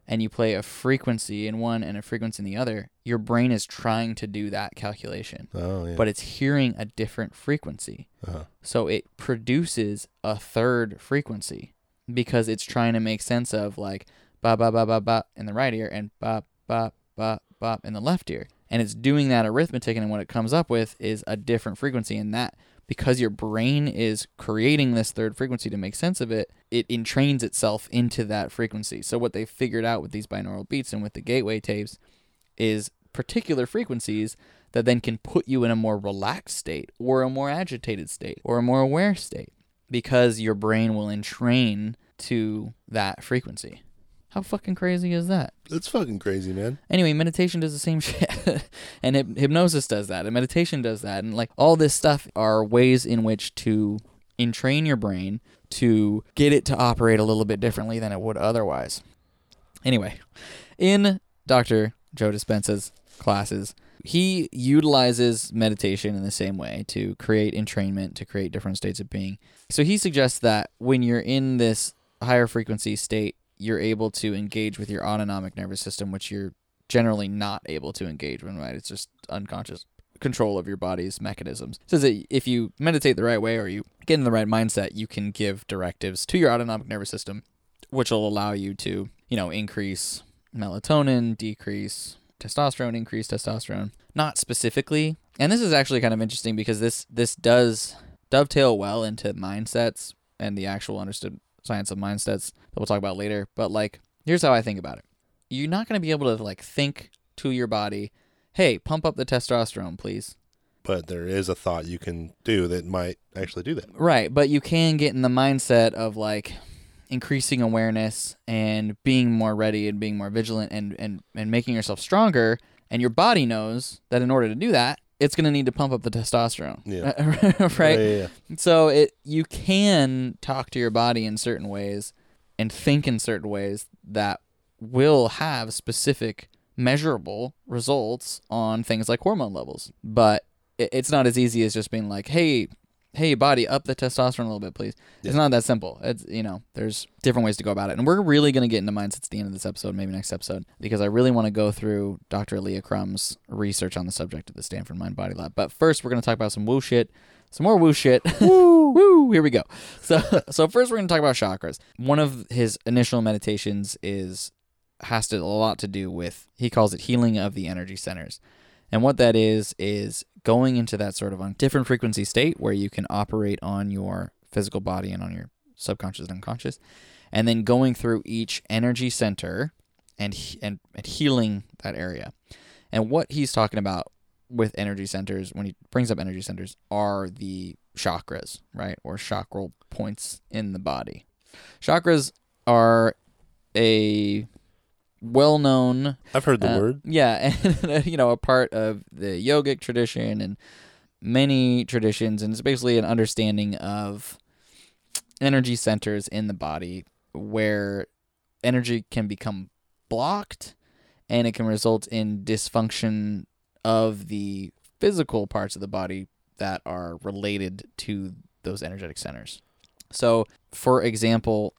and you play a frequency in one and a frequency in the other, your brain is trying to do that calculation. Oh, yeah. But it's hearing a different frequency. Uh-huh. So it produces a third frequency because it's trying to make sense of like ba ba ba ba ba in the right ear and ba ba ba ba in the left ear. And it's doing that arithmetic, and what it comes up with is a different frequency, and that because your brain is creating this third frequency to make sense of it, it entrains itself into that frequency. So what they figured out with these binaural beats and with the Gateway Tapes is particular frequencies that then can put you in a more relaxed state or a more agitated state or a more aware state because your brain will entrain to that frequency. How fucking crazy is that? That's fucking crazy, man. Anyway, meditation does the same shit. And hyp- hypnosis does that. And meditation does that. And, like, all this stuff are ways in which to entrain your brain to get it to operate a little bit differently than it would otherwise. Anyway, in Doctor Joe Dispenza's classes, he utilizes meditation in the same way to create entrainment, to create different states of being. So he suggests that when you're in this higher frequency state, you're able to engage with your autonomic nervous system, which you're generally not able to engage when, right? It's just unconscious control of your body's mechanisms. It says that if you meditate the right way or you get in the right mindset, you can give directives to your autonomic nervous system, which will allow you to, you know, increase melatonin, decrease testosterone, increase testosterone. Not specifically, and this is actually kind of interesting because this this does dovetail well into mindsets and the actual understood science of mindsets that we'll talk about later. But like, here's how I think about it. You're not going to be able to like think to your body, hey, pump up the testosterone, please. But there is a thought you can do that might actually do that. Right, but you can get in the mindset of like increasing awareness and being more ready and being more vigilant and, and, and making yourself stronger. And your body knows that in order to do that, it's going to need to pump up the testosterone. Yeah. Right? Yeah, yeah, yeah. So it you can talk to your body in certain ways and think in certain ways that will have specific measurable results on things like hormone levels. But it's not as easy as just being like, hey, hey, body, up the testosterone a little bit, please. Yeah. It's not that simple. It's, you know, there's different ways to go about it. And we're really going to get into mindsets at the end of this episode, maybe next episode, because I really want to go through Doctor Leah Crum's research on the subject at the Stanford Mind Body Lab. But first, we're going to talk about some woo shit, some more woo shit. Woo, woo, here we go. So, so first, we're going to talk about chakras. One of his initial meditations is has to, a lot to do with, he calls it healing of the energy centers. And what that is, is going into that sort of on different frequency state where you can operate on your physical body and on your subconscious and unconscious, and then going through each energy center and, and, and healing that area. And what he's talking about with energy centers, when he brings up energy centers, are the chakras, right? Or chakral points in the body. Chakras are a well-known, I've heard the uh, word. Yeah, and you know, a part of the yogic tradition and many traditions, and it's basically an understanding of energy centers in the body where energy can become blocked and it can result in dysfunction of the physical parts of the body that are related to those energetic centers. So, for example,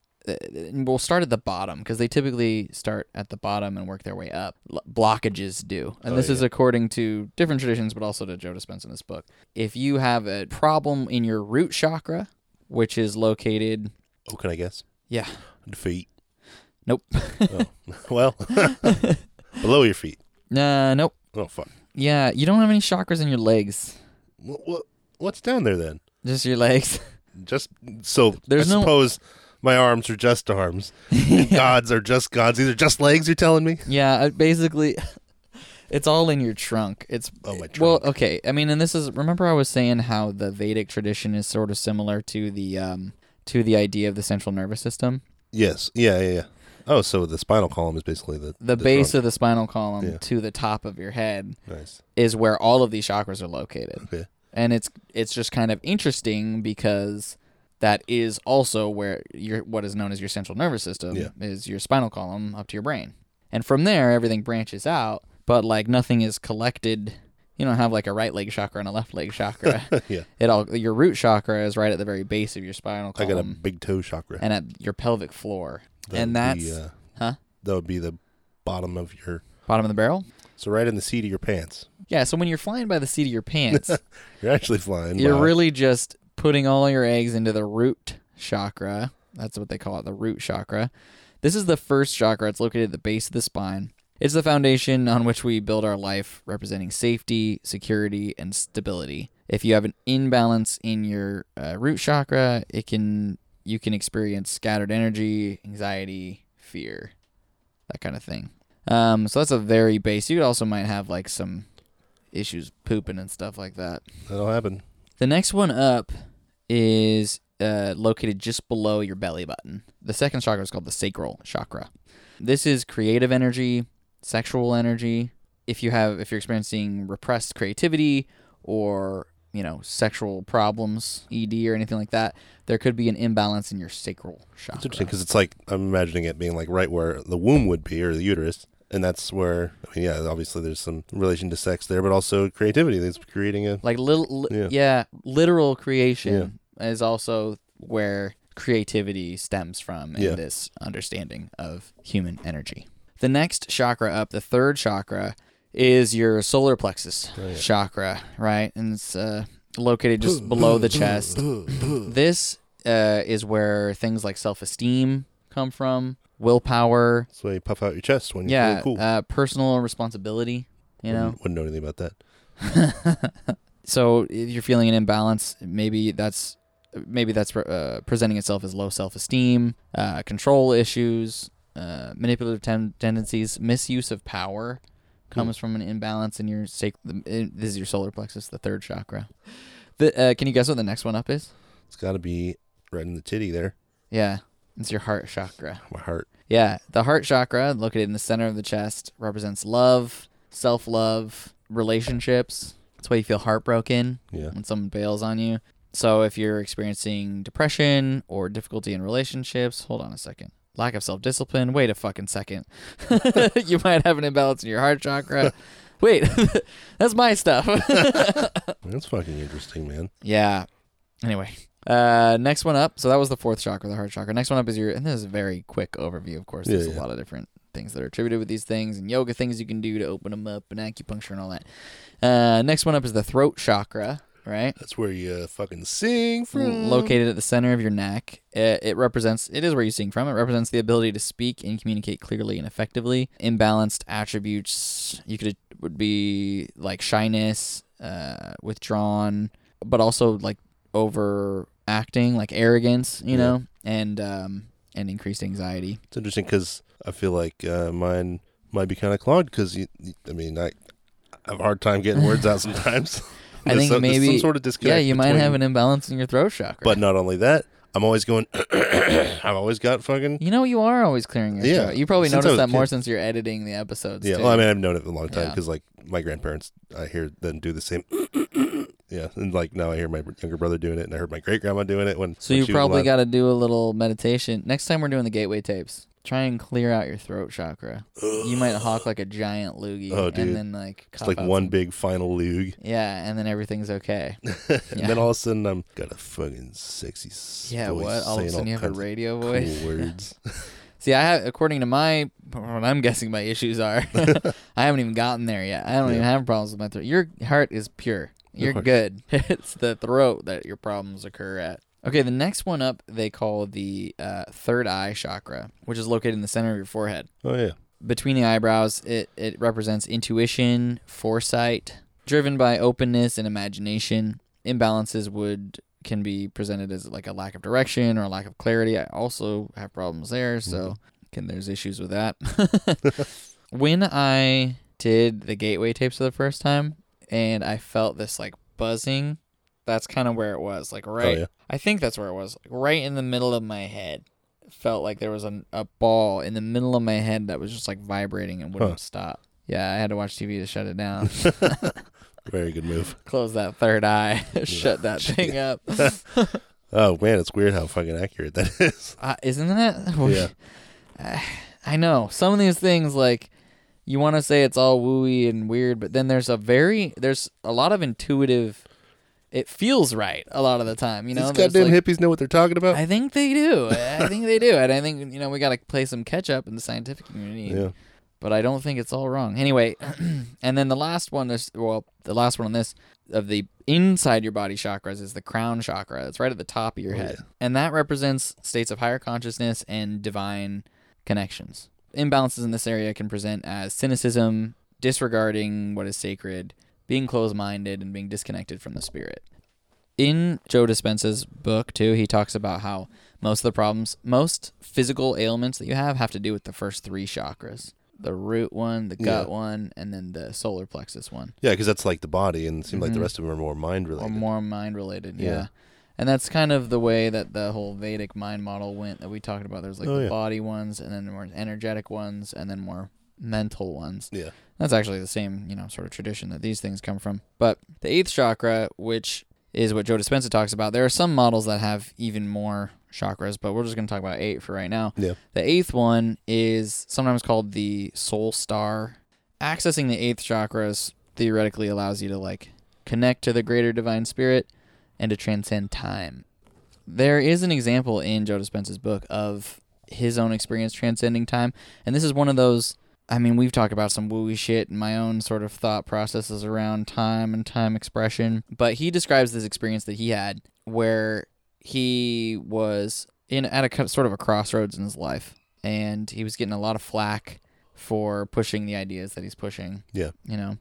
we'll start at the bottom because they typically start at the bottom and work their way up. L- blockages do. And oh, this yeah. is according to different traditions, but also to Joe Dispenza in this book. If you have a problem in your root chakra, which is located... Oh, can I guess? Yeah. The feet. Nope. Oh. Well, below your feet. Uh, nope. Oh, fuck. Yeah, you don't have any chakras in your legs. What, what, what's down there then? Just your legs. Just so There's I no... suppose... My arms are just arms. Gods are just gods. These are just legs, you're telling me? Yeah, basically, it's all in your trunk. It's Oh, my trunk. Well, okay. I mean, and this is, remember I was saying how the Vedic tradition is sort of similar to the um, to the idea of the central nervous system? Yes. Yeah, yeah, yeah. Oh, so the spinal column is basically the The, the base trunk. Of the spinal column yeah. to the top of your head nice. Is where all of these chakras are located. Okay. And it's it's just kind of interesting because... That is also where your what is known as your central nervous system yeah. is your spinal column up to your brain. And from there, everything branches out, but like nothing is collected. You don't have like a right leg chakra and a left leg chakra. yeah. It all your root chakra is right at the very base of your spinal column. I got a big toe chakra. And at your pelvic floor. That and that's... Be, uh, huh? That would be the bottom of your... Bottom of the barrel? So right in the seat of your pants. Yeah, so when you're flying by the seat of your pants... you're actually flying You're by. really just... putting all your eggs into the root chakra. That's what they call it, the root chakra. This is the first chakra. It's located at the base of the spine. It's the foundation on which we build our life, representing safety, security, and stability. If you have an imbalance in your uh, root chakra, it can you can experience scattered energy, anxiety, fear, that kind of thing. Um, so that's a very base. You also might have like some issues pooping and stuff like that. That'll happen. The next one up is uh, located just below your belly button. The second chakra is called the sacral chakra. This is creative energy, sexual energy. If you have, if you're experiencing repressed creativity or you know sexual problems, E D or anything like that, there could be an imbalance in your sacral chakra. It's interesting because it's like I'm imagining it being like right where the womb would be or the uterus, And that's where, I mean, yeah, obviously there's some relation to sex there, but also creativity. That's creating a... Like, li- li- yeah. yeah, literal creation yeah. is also where creativity stems from in yeah. this understanding of human energy. The next chakra up, the third chakra, is your solar plexus oh, yeah. chakra, right? And it's uh, located just below the chest. This uh, is where things like self-esteem come from. Willpower. That's why you puff out your chest when you're yeah, feeling cool. Yeah, uh, personal responsibility, you know. Wouldn't, wouldn't know anything about that. So if you're feeling an imbalance, maybe that's maybe that's uh, presenting itself as low self-esteem, uh, control issues, uh, manipulative ten- tendencies, misuse of power comes mm. from an imbalance in your sacral. This is your solar plexus, the third chakra. The, uh, can you guess what the next one up is? It's got to be right in the titty there. Yeah. It's your heart chakra. My heart. Yeah. The heart chakra, located in the center of the chest, represents love, self-love, relationships. That's why you feel heartbroken yeah. when someone bails on you. So if you're experiencing depression or difficulty in relationships, hold on a second. Lack of self-discipline. Wait a fucking second. You might have an imbalance in your heart chakra. Wait, that's my stuff. That's fucking interesting, man. Yeah. Anyway. Uh, next one up. So that was the fourth chakra, the heart chakra. Next one up is your, and this is a very quick overview, of course. There's yeah, yeah. a lot of different things that are attributed with these things and yoga things you can do to open them up and acupuncture and all that. Uh, next one up is the throat chakra, right? That's where you uh, fucking sing from. Located at the center of your neck. It, it represents, it is where you sing from. It represents the ability to speak and communicate clearly and effectively. Imbalanced attributes, you could, would be like shyness, uh, withdrawn, but also like over... acting, like arrogance, you know, yeah. and um, and increased anxiety. It's interesting because I feel like uh, mine might be kind of clogged because, I mean, I, I have a hard time getting words out sometimes. I think some, maybe, some sort of disconnect yeah, you between, might have an imbalance in your throat chakra. But not only that, I'm always going, I've always got fucking... You know, you are always clearing your yeah, throat. You probably noticed that kid. more since you're editing the episodes, Yeah, too. Well, I mean, I've known it for a long time because, yeah. like, my grandparents, I hear them do the same... Yeah, and like now I hear my younger brother doing it, and I heard my great grandma doing it. When so when you she probably got to do a little meditation next time we're doing the gateway tapes. Try and clear out your throat chakra. You might hawk like a giant loogie, oh, dude. and then like it's like one some... big final loogie. Yeah, and then everything's okay. Yeah. And then all of a sudden I'm got a fucking sexy yeah. Voice what all of a sudden you have a radio voice? Cool words. See, I have, according to my, what I'm guessing my issues are, I haven't even gotten there yet. I don't yeah. even have problems with my throat. Your heart is pure. You're good. It's the throat that your problems occur at. Okay, the next one up they call the uh, third eye chakra, which is located in the center of your forehead. Oh, yeah. Between the eyebrows, it, it represents intuition, foresight, driven by openness and imagination. Imbalances would can be presented as like a lack of direction or a lack of clarity. I also have problems there, so can, there's issues with that. When I did the gateway tapes for the first time, and I felt this, like, buzzing. That's kind of where it was. Like, right... Oh, yeah. I think that's where it was. Like, right in the middle of my head. It felt like there was an, a ball in the middle of my head that was just, like, vibrating and wouldn't huh. stop. Yeah, I had to watch T V to shut it down. Very good move. Close that third eye. Shut that thing up. Oh, man, it's weird how fucking accurate that is. Uh, isn't that? Yeah. I, I know. Some of these things, like... You want to say it's all wooey and weird, but then there's a very, there's a lot of intuitive, it feels right a lot of the time, you know? These goddamn like, hippies know what they're talking about? I think they do. I think they do. And I think, you know, we got to play some catch up in the scientific community. Yeah. But I don't think it's all wrong. Anyway, and then the last one, is, well, the last one on this, of the inside your body chakras is the crown chakra. It's right at the top of your oh, head. Yeah. And that represents states of higher consciousness and divine connections. Imbalances in this area can present as cynicism, disregarding what is sacred, being closed-minded, and being disconnected from the spirit. In Joe Dispenza's book, too, he talks about how most of the problems, most physical ailments that you have have to do with the first three chakras. The root one, the gut yeah. one, and then the solar plexus one. Yeah, because that's like the body, and it seems mm-hmm. like the rest of them are more mind-related. Or more mind-related, yeah. yeah. And that's kind of the way that the whole Vedic mind model went that we talked about. There's like oh, the yeah. body ones and then more energetic ones and then more mental ones. Yeah. That's actually the same, you know, sort of tradition that these things come from. But the eighth chakra, which is what Joe Dispenza talks about, there are some models that have even more chakras, but we're just going to talk about eight for right now. Yeah. The eighth one is sometimes called the soul star. Accessing the eighth chakras theoretically allows you to like connect to the greater divine spirit and to transcend time. There is an example in Joe Dispenza's book of his own experience transcending time, and this is one of those, I mean, we've talked about some woo-woo shit and my own sort of thought processes around time and time expression, but he describes this experience that he had where he was in at a sort of a crossroads in his life, and he was getting a lot of flack for pushing the ideas that he's pushing. Yeah. You know?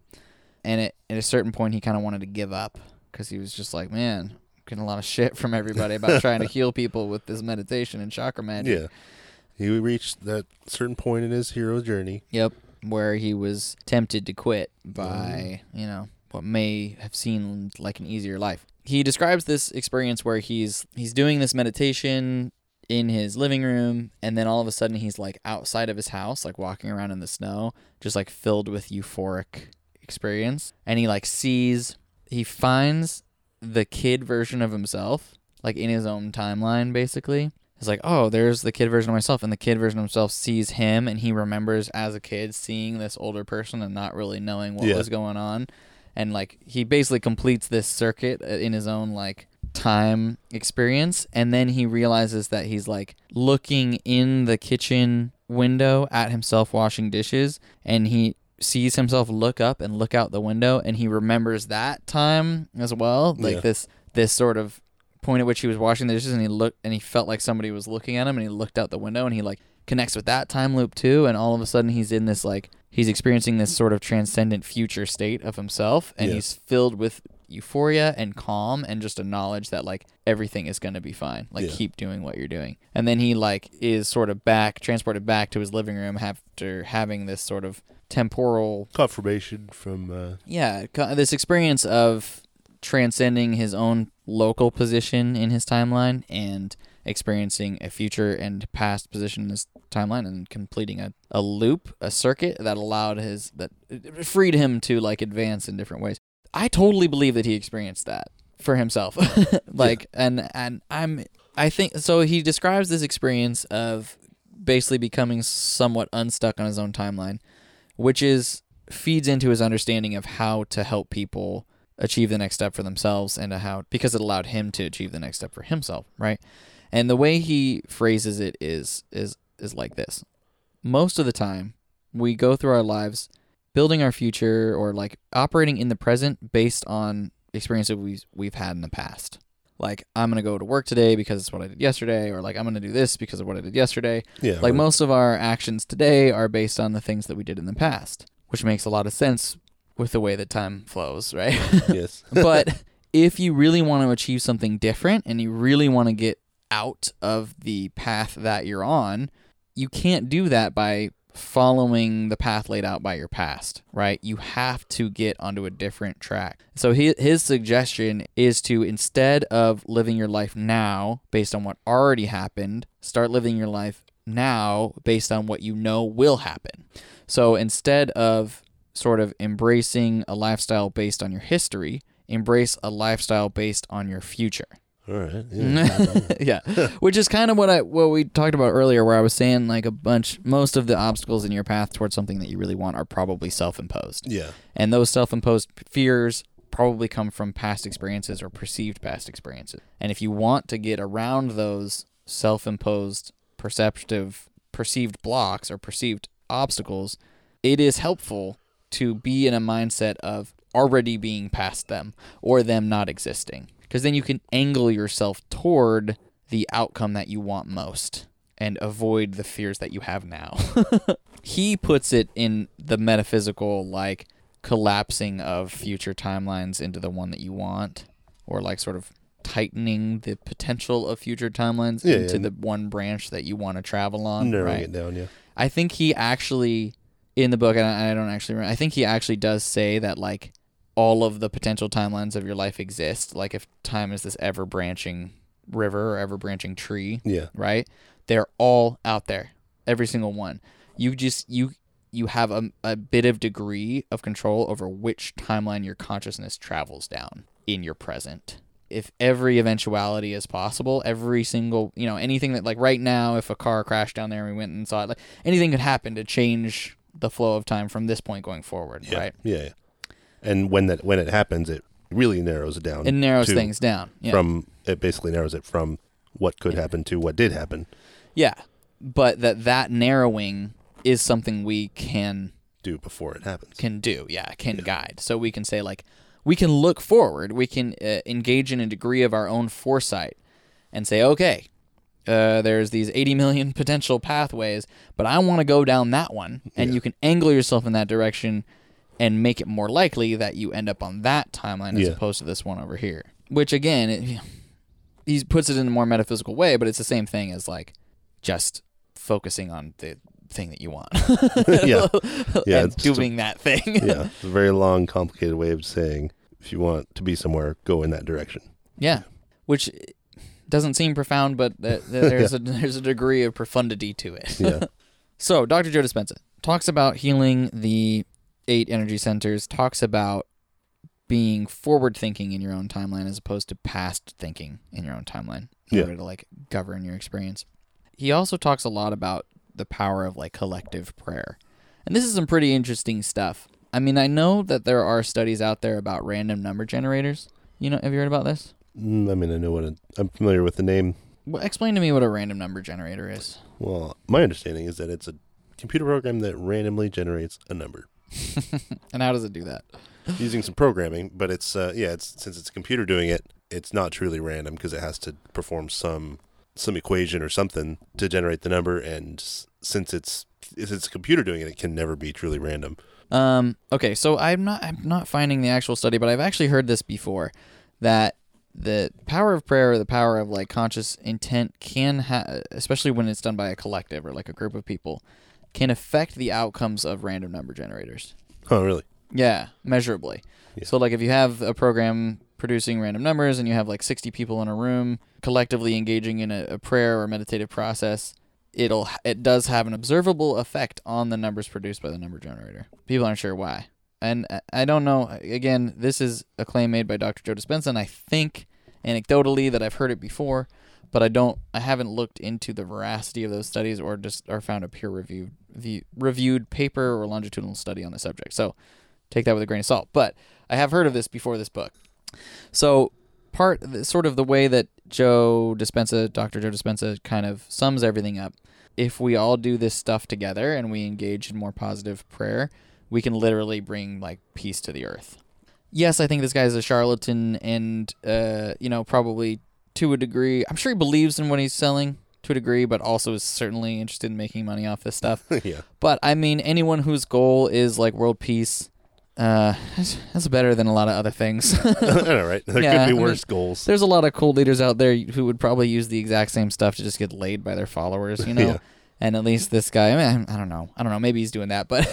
And it, at a certain point, he kind of wanted to give up because he was just like, man, I'm getting a lot of shit from everybody about trying to heal people with this meditation and chakra magic. Yeah. He reached that certain point in his hero journey. Yep. Where he was tempted to quit by, mm. you know, what may have seemed like an easier life. He describes this experience where he's he's doing this meditation in his living room, and then all of a sudden he's like outside of his house, like walking around in the snow, just like filled with euphoric experience. And he like sees, he finds the kid version of himself, like in his own timeline, basically. It's like, oh, there's the kid version of myself, and the kid version of himself sees him, and he remembers as a kid seeing this older person and not really knowing what yeah. was going on. And like he basically completes this circuit in his own like time experience, and then he realizes that he's like looking in the kitchen window at himself washing dishes, and he sees himself look up and look out the window, and he remembers that time as well, like yeah. this this sort of point at which he was washing the dishes, and he looked and he felt like somebody was looking at him, and he looked out the window, and he like connects with that time loop too, and all of a sudden he's in this like he's experiencing this sort of transcendent future state of himself, and yeah. he's filled with euphoria and calm and just a knowledge that like everything is going to be fine, like yeah. keep doing what you're doing. And then he like is sort of back transported back to his living room after having this sort of temporal confirmation from uh... yeah this experience of transcending his own local position in his timeline and experiencing a future and past position in his timeline, and completing a, a loop, a circuit that allowed his, that freed him to like advance in different ways. I totally believe that he experienced that for himself. like, yeah. and, and I'm, I think, so he describes this experience of basically becoming somewhat unstuck on his own timeline, which is, feeds into his understanding of how to help people achieve the next step for themselves, and how, because it allowed him to achieve the next step for himself. Right. And the way he phrases it is, is, is like this. Most of the time we go through our lives building our future or like operating in the present based on experiences we've, we've had in the past. Like, I'm going to go to work today because it's what I did yesterday, or like, I'm going to do this because of what I did yesterday. Yeah, like right. Most of our actions today are based on the things that we did in the past, which makes a lot of sense with the way that time flows, right? Yes. But if you really want to achieve something different and you really want to get out of the path that you're on, you can't do that by following the path laid out by your past, right? You have to get onto a different track. So his, his suggestion is to, instead of living your life now based on what already happened, start living your life now based on what you know will happen. So instead of sort of embracing a lifestyle based on your history, embrace a lifestyle based on your future. All right. Yeah. yeah. Which is kind of what I what we talked about earlier, where I was saying like a bunch, most of the obstacles in your path towards something that you really want are probably self-imposed. Yeah. And those self-imposed fears probably come from past experiences or perceived past experiences. And if you want to get around those self-imposed perceptive, perceived blocks or perceived obstacles, it is helpful to be in a mindset of already being past them or them not existing. Because then you can angle yourself toward the outcome that you want most and avoid the fears that you have now. He puts it in the metaphysical, like, collapsing of future timelines into the one that you want, or like sort of tightening the potential of future timelines yeah, into yeah. the one branch that you want to travel on. Narrowing right? it down, yeah. I think he actually... In the book, and I don't actually remember, I think he actually does say that, like, all of the potential timelines of your life exist. Like, if time is this ever-branching river or ever-branching tree, yeah, right? They're all out there, every single one. You just, you you have a, a bit of degree of control over which timeline your consciousness travels down in your present. if every eventuality is possible, every single, you know, anything that, like, right now, if a car crashed down there and we went and saw it, like, anything could happen to change the flow of time from this point going forward, yeah, right? Yeah, yeah. And when that when it happens, it really narrows it down. It narrows to, things down. Yeah. From it basically narrows it from what could yeah. happen to what did happen. Yeah, but that that narrowing is something we can do before it happens. Can do, yeah, can yeah. guide. So we can say, like, we can look forward. We can uh, engage in a degree of our own foresight and say, okay, uh, there's these eighty million potential pathways, but I want to go down that one. And yeah. you can angle yourself in that direction and make it more likely that you end up on that timeline as yeah. opposed to this one over here. Which, again, it, he puts it in a more metaphysical way, but it's the same thing as, like, just focusing on the thing that you want. yeah. yeah and doing a, that thing. yeah. It's a very long, complicated way of saying, if you want to be somewhere, go in that direction. Yeah. Which doesn't seem profound, but th- th- there's, yeah. a, there's a degree of profundity to it. yeah. So Doctor Joe Dispenza talks about healing the eight energy centers, talks about being forward thinking in your own timeline as opposed to past thinking in your own timeline in yeah. order to, like, govern your experience. He also talks a lot about the power of, like, collective prayer. And this is some pretty interesting stuff. I mean, I know that there are studies out there about random number generators. You know, have you heard about this? Mm, I mean, I know what it, I'm familiar with the name. Well, explain to me what a random number generator is. Well, my understanding is that it's a computer program that randomly generates a number. And how does it do that? Using some programming, but it's, uh, yeah, it's since it's a computer doing it, it's not truly random because it has to perform some... some equation or something to generate the number, and since it's since it's a computer doing it, it can never be truly random. Um, okay, so I'm not I'm not finding the actual study, but I've actually heard this before, that the power of prayer or the power of, like, conscious intent can, ha- especially when it's done by a collective or, like, a group of people, can affect the outcomes of random number generators. Oh, really? Yeah, measurably. Yeah. So, like, if you have a program producing random numbers and you have, like, sixty people in a room collectively engaging in a, a prayer or meditative process, it'll it does have an observable effect on the numbers produced by the number generator. People aren't sure why. And I don't know, again, this is a claim made by Doctor Joe Dispenza, and I think anecdotally that I've heard it before, but I don't I haven't looked into the veracity of those studies or just or found a peer reviewed the reviewed paper or longitudinal study on the subject. So take that with a grain of salt. But I have heard of this before this book. So part sort of the way that Joe Dispenza, Doctor Joe Dispenza, kind of sums everything up, if we all do this stuff together and we engage in more positive prayer, we can literally bring, like, peace to the earth. Yes, I think this guy's a charlatan and, uh, you know, probably to a degree, I'm sure he believes in what he's selling to a degree, but also is certainly interested in making money off this stuff. yeah. But, I mean, anyone whose goal is, like, world peace, Uh, that's, that's better than a lot of other things. I know, right? There yeah, could be worse I mean, goals. There's a lot of cool leaders out there who would probably use the exact same stuff to just get laid by their followers, you know? yeah. And at least this guy, I mean, I don't know. I don't know. Maybe he's doing that, but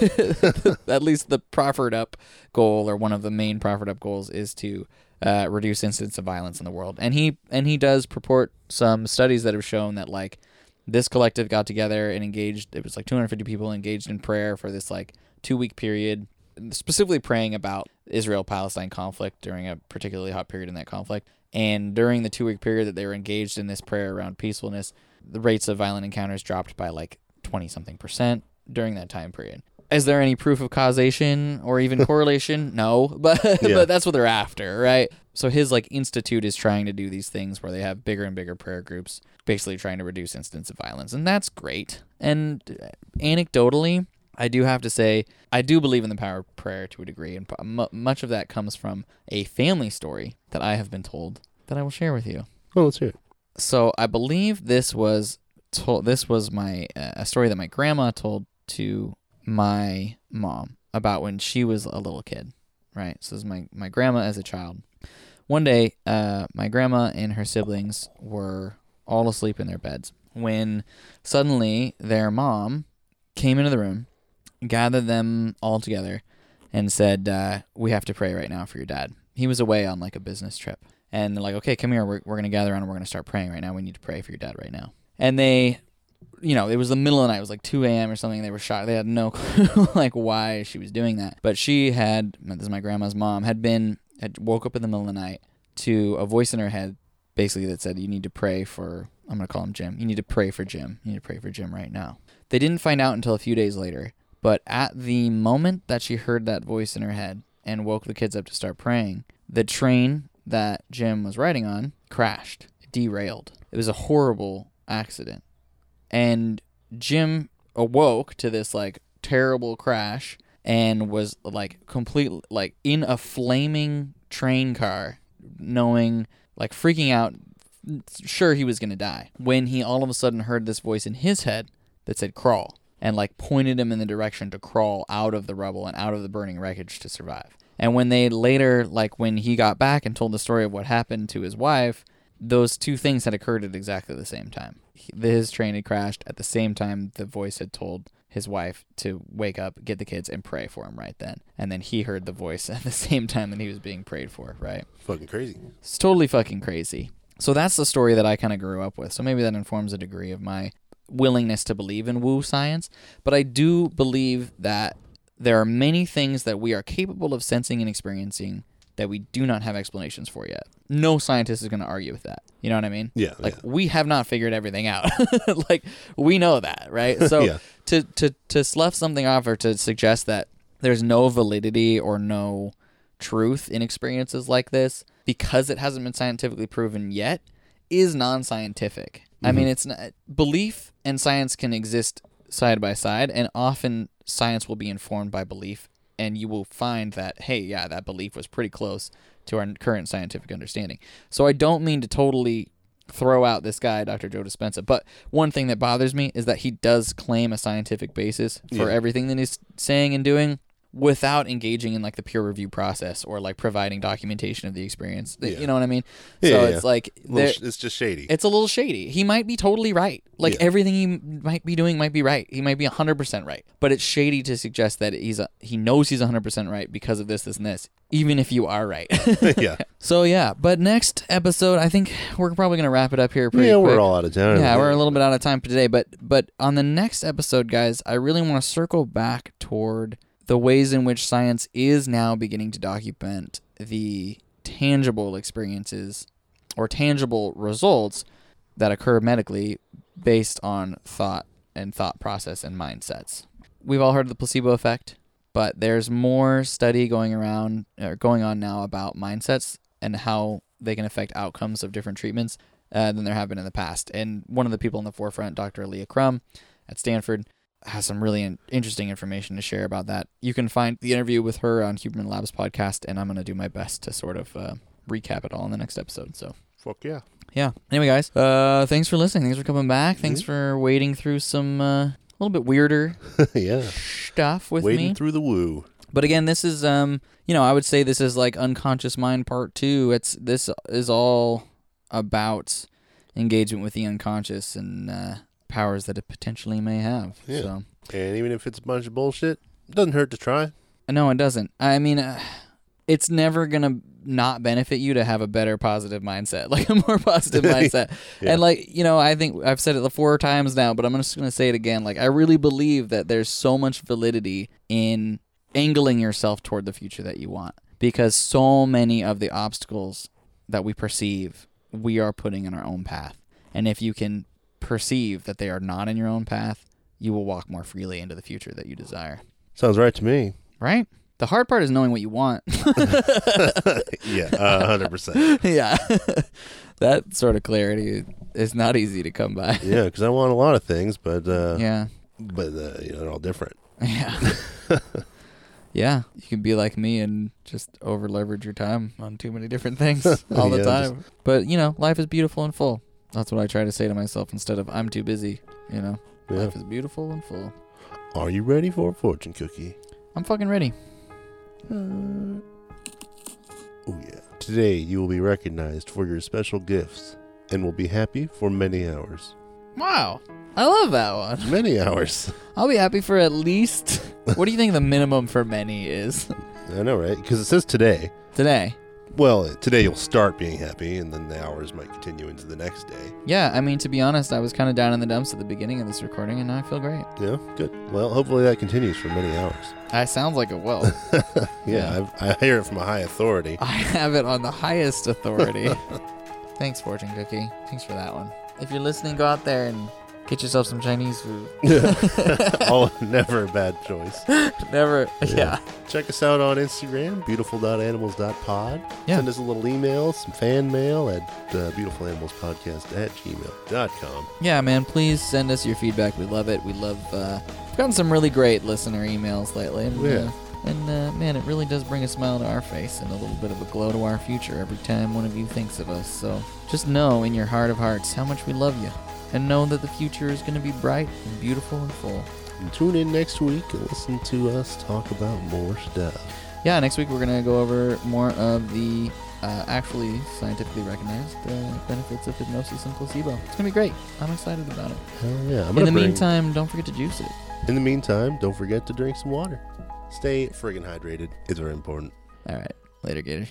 at least the proffered up goal, or one of the main proffered up goals, is to uh, reduce incidents of violence in the world. And he, and he does purport some studies that have shown that, like, this collective got together and engaged. It was like two hundred fifty people engaged in prayer for this, like, two week period, specifically praying about Israel-Palestine conflict during a particularly hot period in that conflict. And during the two-week period that they were engaged in this prayer around peacefulness, the rates of violent encounters dropped by, like, twenty-something percent during that time period. Is there any proof of causation or even correlation? No, but, yeah. but that's what they're after, right? So his, like, institute is trying to do these things where they have bigger and bigger prayer groups, basically trying to reduce incidents of violence. And that's great. And anecdotally, I do have to say, I do believe in the power of prayer to a degree, and m- much of that comes from a family story that I have been told that I will share with you. Oh, let's hear it. So I believe this was told. This was my uh, a story that my grandma told to my mom about when she was a little kid, right? So this is my, my grandma as a child. One day, uh, my grandma and her siblings were all asleep in their beds when suddenly their mom came into the room, gathered them all together, and said, uh, we have to pray right now for your dad. He was away on, like, a business trip. And they're like, okay, come here. We're, we're going to gather around and we're going to start praying right now. We need to pray for your dad right now. And they, you know, it was the middle of the night. It was like two a.m. or something. They were shocked. They had no clue, like, why she was doing that. But she had, this is my grandma's mom, had been, had woke up in the middle of the night to a voice in her head basically that said, you need to pray for, I'm going to call him Jim. You need to pray for Jim. You need to pray for Jim right now. They didn't find out until a few days later, but at the moment that she heard that voice in her head and woke the kids up to start praying, the train that Jim was riding on crashed, derailed. It was a horrible accident. And Jim awoke to this like terrible crash and was like completely like in a flaming train car, knowing, like freaking out, sure he was going to die, when he all of a sudden heard this voice in his head that said crawl, and like pointed him in the direction to crawl out of the rubble and out of the burning wreckage to survive. And when they later, like when he got back and told the story of what happened to his wife, those two things had occurred at exactly the same time. He, his train had crashed at the same time the voice had told his wife to wake up, get the kids, and pray for him right then. And then he heard the voice at the same time that he was being prayed for, right? Fucking crazy. It's totally fucking crazy. So that's the story that I kind of grew up with. So maybe that informs a degree of my willingness to believe in woo science. But I do believe that there are many things that we are capable of sensing and experiencing that we do not have explanations for yet. No scientist is going to argue with that. You know what I mean? Yeah. Like, yeah. We have not figured everything out. Like, we know that, right? So yeah. to, to, to slough something off or to suggest that there's no validity or no truth in experiences like this because it hasn't been scientifically proven yet is non-scientific. Mm-hmm. I mean, it's not, belief and science can exist side by side, and often science will be informed by belief. And you will find that, hey, yeah, that belief was pretty close to our current scientific understanding. So I don't mean to totally throw out this guy, Doctor Joe Dispenza, but one thing that bothers me is that he does claim a scientific basis for yeah. everything that he's saying and doing without engaging in like the peer review process or like providing documentation of the experience. Yeah. You know what I mean? Yeah, so yeah, it's yeah. like... It's just shady. It's a little shady. He might be totally right. Like yeah. everything he might be doing might be right. He might be one hundred percent right. But it's shady to suggest that he's a, he knows he's one hundred percent right because of this, this, and this, even if you are right. yeah. So yeah, but next episode, I think we're probably going to wrap it up here pretty yeah, quick. Yeah, we're all out of time. Yeah, we're a little bit out of time for today. But, but on the next episode, guys, I really want to circle back toward... the ways in which science is now beginning to document the tangible experiences or tangible results that occur medically based on thought and thought process and mindsets. We've all heard of the placebo effect, but there's more study going around or going on now about mindsets and how they can affect outcomes of different treatments uh, than there have been in the past. And one of the people in the forefront, Doctor Leah Crum at Stanford, has some really in- interesting information to share about that. You can find the interview with her on Huberman Labs podcast, and I'm going to do my best to sort of uh, recap it all in the next episode. So fuck yeah. Yeah. Anyway, guys, uh, thanks for listening. Thanks for coming back. Mm-hmm. Thanks for wading through some a uh, little bit weirder yeah. stuff with wading me. Wading through the woo. But again, this is, um, you know, I would say this is like Unconscious Mind Part two. It's This is all about engagement with the unconscious and... Uh, powers that it potentially may have. Yeah. So. And even if it's a bunch of bullshit, it doesn't hurt to try. No, it doesn't. I mean, uh, it's never going to not benefit you to have a better positive mindset, like a more positive mindset. yeah. And like, you know, I think I've said it four times now, but I'm just going to say it again. Like, I really believe that there's so much validity in angling yourself toward the future that you want, because so many of the obstacles that we perceive, we are putting in our own path. And if you can perceive that they are not in your own path, you will walk more freely into the future that you desire. Sounds right to me. Right? The hard part is knowing what you want. yeah, uh, one hundred percent. yeah. That sort of clarity is not easy to come by. Yeah, because I want a lot of things, but uh, yeah, but uh, you know, they're all different. Yeah. yeah. You can be like me and just over leverage your time on too many different things all the yeah, time. Just... But, you know, life is beautiful and full. That's what I try to say to myself instead of I'm too busy, you know. Yeah. Life is beautiful and full. Are you ready for a fortune cookie? I'm fucking ready. Uh, oh, yeah. Today you will be recognized for your special gifts and will be happy for many hours. Wow. I love that one. Many hours. I'll be happy for at least... What do you think the minimum for many is? I know, right? Because it says today. Today. Well, today you'll start being happy, and then the hours might continue into the next day. Yeah, I mean, to be honest, I was kind of down in the dumps at the beginning of this recording, and now I feel great. Yeah, good. Well, hopefully that continues for many hours. I sounds like it will. yeah, yeah. I've, I hear it from a high authority. I have it on the highest authority. Thanks, Fortune Cookie. Thanks for that one. If you're listening, go out there and get yourself some Chinese food. Oh, never a bad choice. Never, yeah. yeah. Check us out on Instagram, beautiful dot animals dot pod. Yeah. Send us a little email, some fan mail at uh, beautiful animals podcast at gmail dot com. Yeah, man, please send us your feedback. We love it. We love, uh, we've gotten some really great listener emails lately. And, yeah. Uh, and, uh, man, it really does bring a smile to our face and a little bit of a glow to our future every time one of you thinks of us. So just know in your heart of hearts how much we love you. And know that the future is going to be bright and beautiful and full. And tune in next week and listen to us talk about more stuff. Yeah, next week we're going to go over more of the uh, actually scientifically recognized uh, benefits of hypnosis and placebo. It's going to be great. I'm excited about it. Hell yeah. I'm in the bring... meantime, don't forget to juice it. In the meantime, don't forget to drink some water. Stay friggin' hydrated. It's very important. All right. Later, Gator.